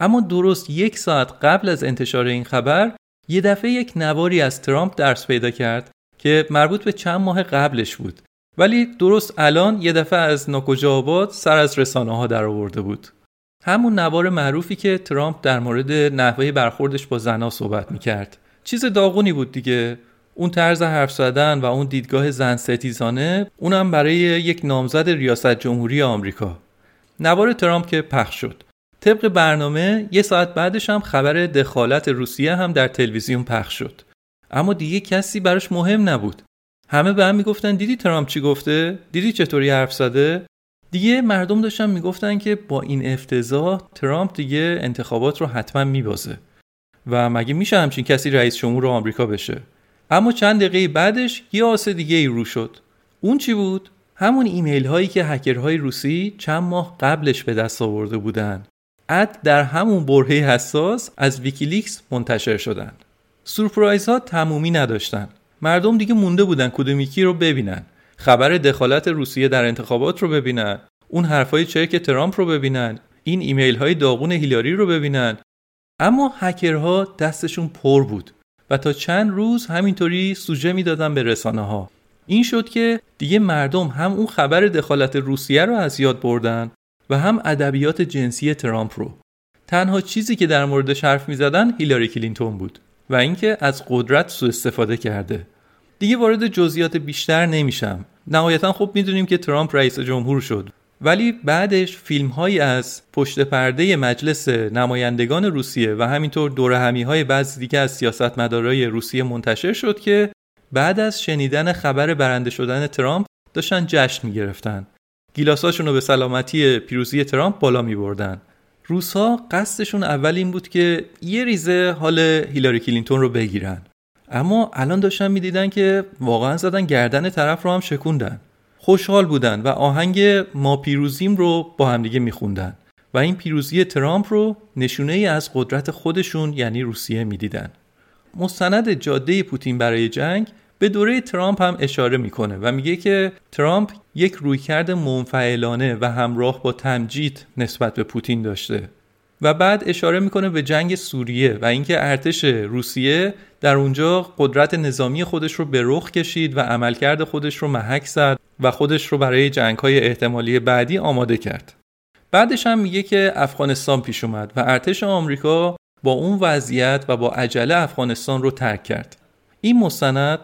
اما درست یک ساعت قبل از انتشار این خبر یه دفعه یک نواری از ترامپ درس پیدا کرد که مربوط به چند ماه قبلش بود، ولی درست الان یه دفعه از ناکجا آباد سر از رسانه‌ها درآورده بود. همون نوار معروفی که ترامپ در مورد نحوه برخوردش با زن‌ها صحبت می‌کرد. چیز داغونی بود دیگه. اون طرز حرف زدن و اون دیدگاه زن ستیزانه، اونم برای یک نامزد ریاست جمهوری آمریکا. نوار ترامپ که پخش شد، طبق برنامه یه ساعت بعدش هم خبر دخالت روسیه هم در تلویزیون پخش شد. اما دیگه کسی براش مهم نبود. همه به هم میگفتن دیدی ترامپ چی گفته؟ دیدی چطوری حرف زده؟ دیگه مردم داشتن میگفتن که با این افتضاح ترامپ دیگه انتخابات رو حتما میبازه و مگه میشه همچین کسی رئیس جمهور آمریکا بشه؟ اما چند دقیقه بعدش یه آس دیگه ای رو شد. اون چی بود؟ همون ایمیل هایی که هکرهای روسی چند ماه قبلش به دست آورده بودن. اد در همون برهه حساس از ویکیلیکس منتشر شدن. سورپرایز ها تمومی نداشتن. مردم دیگه مونده بودن کدوم یکی رو ببینن. خبر دخالت روسیه در انتخابات رو ببینن، اون حرفای چرک ترامپ رو ببینن، این ایمیل های داغون هیلاری رو ببینن. اما هکرها دستشون پر بود و تا چند روز همینطوری سوژه میدادن به رسانه ها. این شد که دیگه مردم هم اون خبر دخالت روسیه رو از یاد بردن و هم ادبیات جنسی ترامپ رو. تنها چیزی که در موردش حرف میزدن هیلاری کلینتون بود و اینکه از قدرت سوء استفاده کرده. دیگه وارد جزئیات بیشتر نمیشم. نهایتا خب میدونیم که ترامپ رئیس جمهور شد، ولی بعدش فیلم‌هایی از پشت پرده مجلس نمایندگان روسیه و همینطور دورهمی‌های بعضی دیگه از سیاستمدارای روسیه منتشر شد که بعد از شنیدن خبر برنده شدن ترامپ داشتن جشن می‌گرفتن. گیلاساشون رو به سلامتی پیروزی ترامپ بالا می‌بردن. روس‌ها قصدشون اول این بود که یه ریزه حال هیلاری کلینتون رو بگیرن. اما الان داشتن می‌دیدن که واقعاً زدن گردن طرف رو هم شکوندن. خوشحال بودن و آهنگ ما پیروزیم رو با هم دیگه می‌خوندن و این پیروزی ترامپ رو نشونه‌ای از قدرت خودشون یعنی روسیه می‌دیدن. مستند جاده پوتین برای جنگ به دوره ترامپ هم اشاره می‌کنه و میگه که ترامپ یک رویکرد منفعلانه و همراه با تمجید نسبت به پوتین داشته و بعد اشاره می‌کنه به جنگ سوریه و اینکه ارتش روسیه در اونجا قدرت نظامی خودش رو به رخ کشید و عملکرد خودش رو محک زد و خودش رو برای جنگ‌های احتمالی بعدی آماده کرد. بعدش هم میگه که افغانستان پیش اومد و ارتش آمریکا با اون وضعیت و با عجله افغانستان رو ترک کرد. این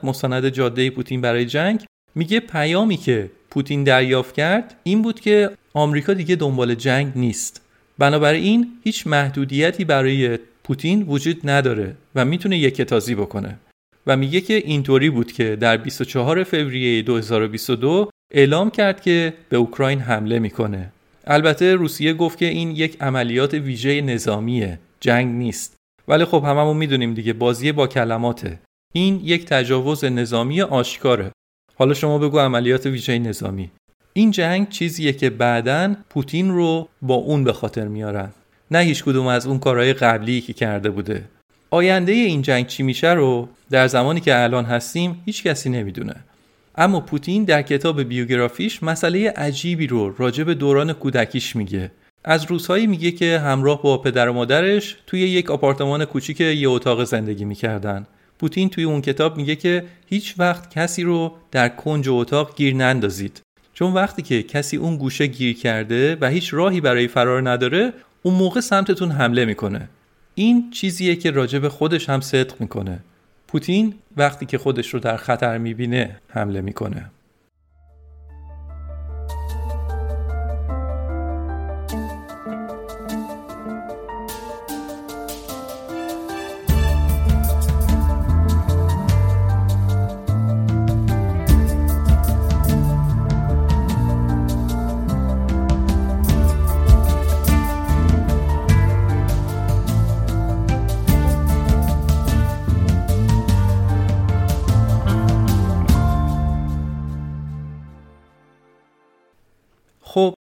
مستند جاده پوتین برای جنگ میگه پیامی که پوتین دریافت کرد این بود که آمریکا دیگه دنبال جنگ نیست. بنابراین هیچ محدودیتی برای پوتین وجود نداره و میتونه یکه‌تازی بکنه و میگه که اینطوری بود که در 24 فوریه 2022 اعلام کرد که به اوکراین حمله میکنه. البته روسیه گفت که این یک عملیات ویژه نظامیه، جنگ نیست. ولی خب هممون میدونیم دیگه بازی با کلماته. این یک تجاوز نظامی آشکاره. حالا شما بگو عملیات ویژه نظامی. این جنگ چیزیه که بعداً پوتین رو با اون به خاطر میارن، نه هیچ کدوم از اون کارهای قبلی که کرده بوده. آینده این جنگ چی میشه رو در زمانی که الان هستیم هیچ کسی نمیدونه. اما پوتین در کتاب بیوگرافیش مسئله عجیبی رو راجع به دوران کودکیش میگه. از روزهایی میگه که همراه با پدر و مادرش توی یک آپارتمان کوچیک یه اتاق زندگی میکردن. پوتین توی اون کتاب میگه که هیچ وقت کسی رو در کنج اتاق گیر نندازید، چون وقتی که کسی اون گوشه گیر کرده و هیچ راهی برای فرار نداره، اون موقع سمتتون حمله میکنه. این چیزیه که راجب خودش هم صدق میکنه. پوتین وقتی که خودش رو در خطر میبینه حمله میکنه.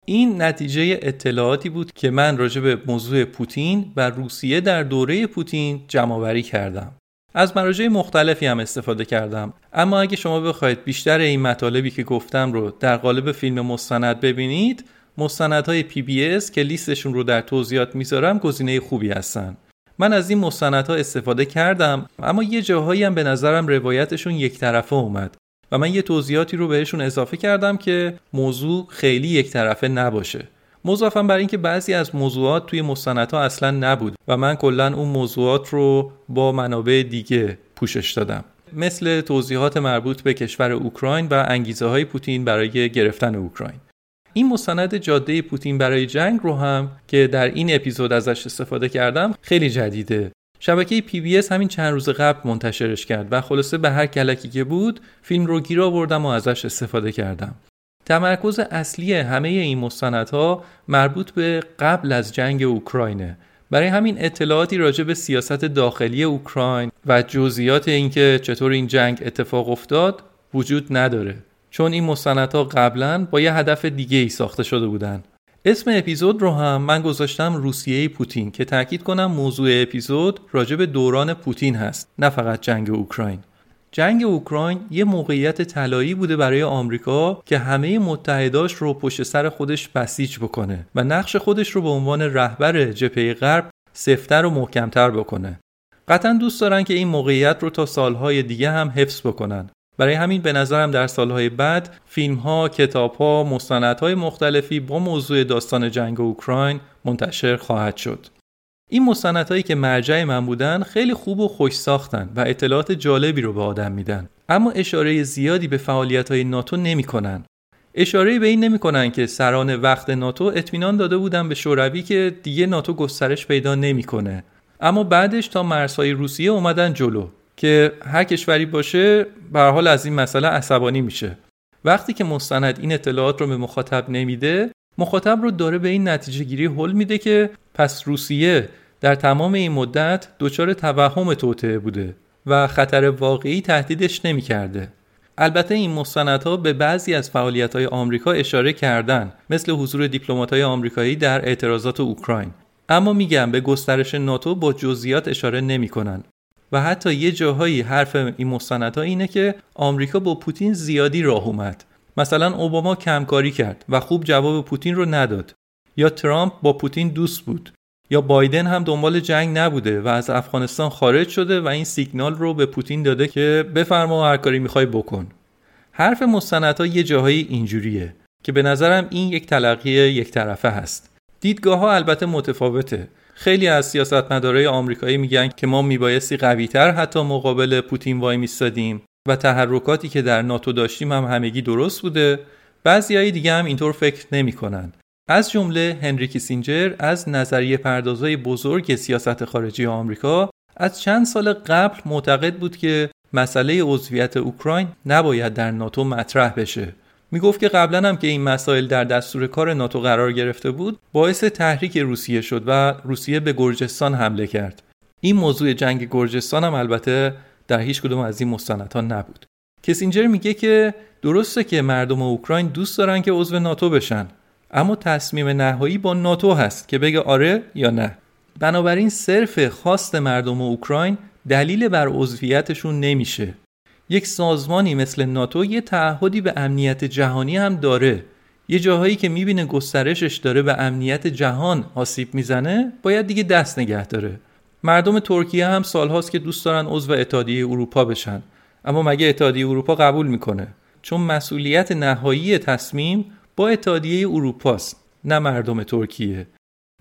این نتیجه اطلاعاتی بود که من راجع به موضوع پوتین و روسیه در دوره پوتین جمع‌آوری کردم. از مراجع مختلفی هم استفاده کردم، اما اگه شما بخواید بیشتر این مطالبی که گفتم رو در قالب فیلم مستند ببینید، مستندهای PBS که لیستشون رو در توضیحات میذارم گزینه خوبی هستن. من از این مستندها استفاده کردم، اما یه جاهایی هم به نظرم روایتشون یک طرفه اومد و من یه توضیحاتی رو بهشون اضافه کردم که موضوع خیلی یک طرفه نباشه. مضافاً بر اینکه بعضی از موضوعات توی مستندها اصلاً نبود و من کلاً اون موضوعات رو با منابع دیگه پوشش دادم، مثل توضیحات مربوط به کشور اوکراین و انگیزه‌های پوتین برای گرفتن اوکراین. این مستند جاده پوتین برای جنگ رو هم که در این اپیزود ازش استفاده کردم خیلی جدیده. شبکه PBS همین چند روز قبل منتشرش کرد و خلاصه به هر کلکی که بود فیلم رو گیر آوردم و ازش استفاده کردم. تمرکز اصلی همه این مستندها مربوط به قبل از جنگ اوکراینه. برای همین اطلاعاتی راجع به سیاست داخلی اوکراین و جزئیات اینکه چطور این جنگ اتفاق افتاد وجود نداره، چون این مستندها قبلا با یه هدف دیگه ای ساخته شده بودن. اسم اپیزود رو هم من گذاشتم روسیه پوتین که تاکید کنم موضوع اپیزود راجع به دوران پوتین هست، نه فقط جنگ اوکراین. جنگ اوکراین یه موقعیت طلایی بوده برای آمریکا که همه متحداش رو پشت سر خودش بسیج بکنه و نقش خودش رو به عنوان رهبر جبهه غرب سفت‌تر و محکم‌تر بکنه. قطعاً دوست دارن که این موقعیت رو تا سالهای دیگه هم حفظ بکنن. برای همین به نظرم در سالهای بعد فیلم‌ها، کتاب‌ها، مستندهای مختلفی با موضوع داستان جنگ اوکراین منتشر خواهد شد. این مستندهایی که مرجع من بودن خیلی خوب و خوش ساختن و اطلاعات جالبی رو به آدم میدن، اما اشاره زیادی به فعالیت‌های ناتو نمی‌کنن. اشاره به این نمی‌کنن که سران وقت ناتو اطمینان داده بودن به شوروی که دیگه ناتو گسترش پیدا نمی‌کنه، اما بعدش تا مرزهای روسیه اومدن جلو که هر کشوری باشه به هر حال از این مسئله عصبانی میشه. وقتی که مستند این اطلاعات رو به مخاطب نمیده، مخاطب رو داره به این نتیجه گیری هل میده که پس روسیه در تمام این مدت دچار توهم توطئه بوده و خطر واقعی تهدیدش نمیکرده. البته این مستندها به بعضی از فعالیت‌های آمریکا اشاره کردن، مثل حضور دیپلمات‌های آمریکایی در اعتراضات اوکراین، اما میگم به گسترش ناتو با جزئیات اشاره نمیکنن. و حتی یه جاهایی حرف این مستندها اینه که آمریکا با پوتین زیادی راه اومد. مثلا اوباما کمکاری کرد و خوب جواب پوتین رو نداد، یا ترامپ با پوتین دوست بود، یا بایدن هم دنبال جنگ نبوده و از افغانستان خارج شده و این سیگنال رو به پوتین داده که بفرما هر کاری میخوای بکن. حرف مستندها یه جاهایی اینجوریه که به نظرم این یک تلقی یک طرفه هست. دیدگاه‌ها البته متفاوته. خیلی از سیاستمدارای آمریکایی میگن که ما میبایستی قوی‌تر حتی مقابل پوتین وای میستادیم و تحرکاتی که در ناتو داشتیم هم همگی درست بوده. بعضیای دیگه هم اینطور فکر نمی‌کنن. از جمله هنری کیسینجر از نظریه پردازای بزرگ سیاست خارجی آمریکا از چند سال قبل معتقد بود که مسئله عضویت اوکراین نباید در ناتو مطرح بشه. میگفت که قبلا هم که این مسائل در دستور کار ناتو قرار گرفته بود، باعث تحریک روسیه شد و روسیه به گرجستان حمله کرد. این موضوع جنگ گرجستان هم البته در هیچ کدوم از این مستندها نبود. کیسینجر میگه که درسته که مردم اوکراین دوست دارن که عضو ناتو بشن، اما تصمیم نهایی با ناتو هست که بگه آره یا نه. بنابراین صرف خواست مردم اوکراین دلیل بر عضویتشون نمیشه. یک سازمانی مثل ناتو یه تعهدی به امنیت جهانی هم داره. یه جاهایی که میبینه گسترشش داره به امنیت جهان آسیب میزنه، باید دیگه دست نگه داره. مردم ترکیه هم سالهاست که دوست دارن عضو اتحادیه اروپا بشن، اما مگه اتحادیه اروپا قبول میکنه؟ چون مسئولیت نهایی تصمیم با اتحادیه اروپاست، نه مردم ترکیه.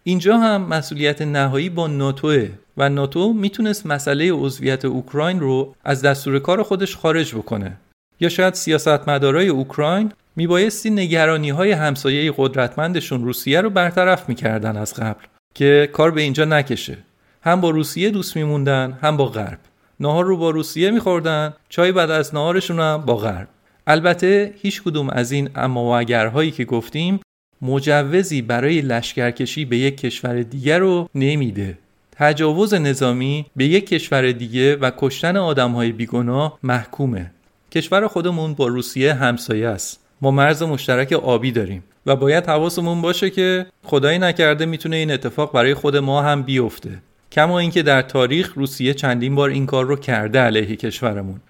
اینجا هم مسئولیت نهایی با ناتوه و ناتو میتونست مسئله عضویت اوکراین رو از دستور کار خودش خارج بکنه، یا شاید سیاستمدارای اوکراین میبایستی نگرانی‌های همسایه قدرتمندشون روسیه رو برطرف میکردن از قبل که کار به اینجا نکشه. هم با روسیه دوست میموندن، هم با غرب. نهار رو با روسیه میخوردن، چای بعد از نهارشون هم با غرب. البته هیچ کدوم از این اما و اگرهایی که گفتیم مجوزی برای لشکرکشی به یک کشور دیگر رو نمیده. تجاوز نظامی به یک کشور دیگه و کشتن آدم‌های بیگناه محکومه. کشور خودمون با روسیه همسایه است. ما مرز مشترک آبی داریم و باید حواسمون باشه که خدایی نکرده میتونه این اتفاق برای خود ما هم بیفته. کما اینکه در تاریخ روسیه چندین بار این کار رو کرده علیه کشورمون.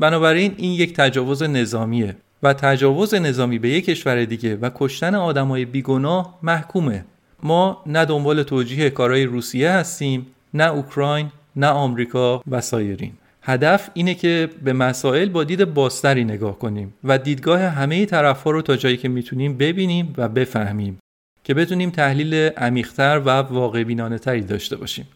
بنابراین این یک تجاوز نظامیه و تجاوز نظامی به یک کشور دیگه و کشتن آدمای بیگناه محکومه. ما نه دنبال توجیه کارهای روسیه هستیم، نه اوکراین، نه آمریکا و سایرین. هدف اینه که به مسائل با دید بازتری نگاه کنیم و دیدگاه همه طرف‌ها رو تا جایی که میتونیم ببینیم و بفهمیم که بتونیم تحلیل عمیق‌تر و واقع‌بینانه‌تری داشته باشیم.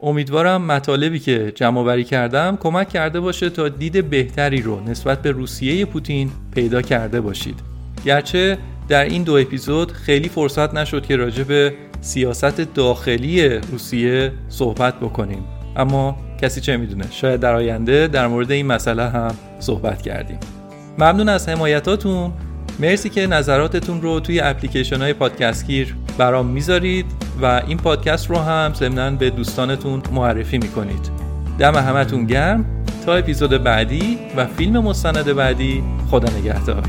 امیدوارم مطالبی که جمع‌آوری کردم کمک کرده باشه تا دید بهتری رو نسبت به روسیه پوتین پیدا کرده باشید. گرچه در این دو اپیزود خیلی فرصت نشد که راجع به سیاست داخلی روسیه صحبت بکنیم، اما کسی چه میدونه، شاید در آینده در مورد این مسئله هم صحبت کردیم. ممنون از حمایتاتون. مرسی که نظراتتون رو توی اپلیکیشن‌های پادکستگیر برام میذارید و این پادکست رو هم ضمناً به دوستانتون معرفی میکنید. دم همتون گرم. تا اپیزود بعدی و فیلم مستند بعدی، خدا نگهدار.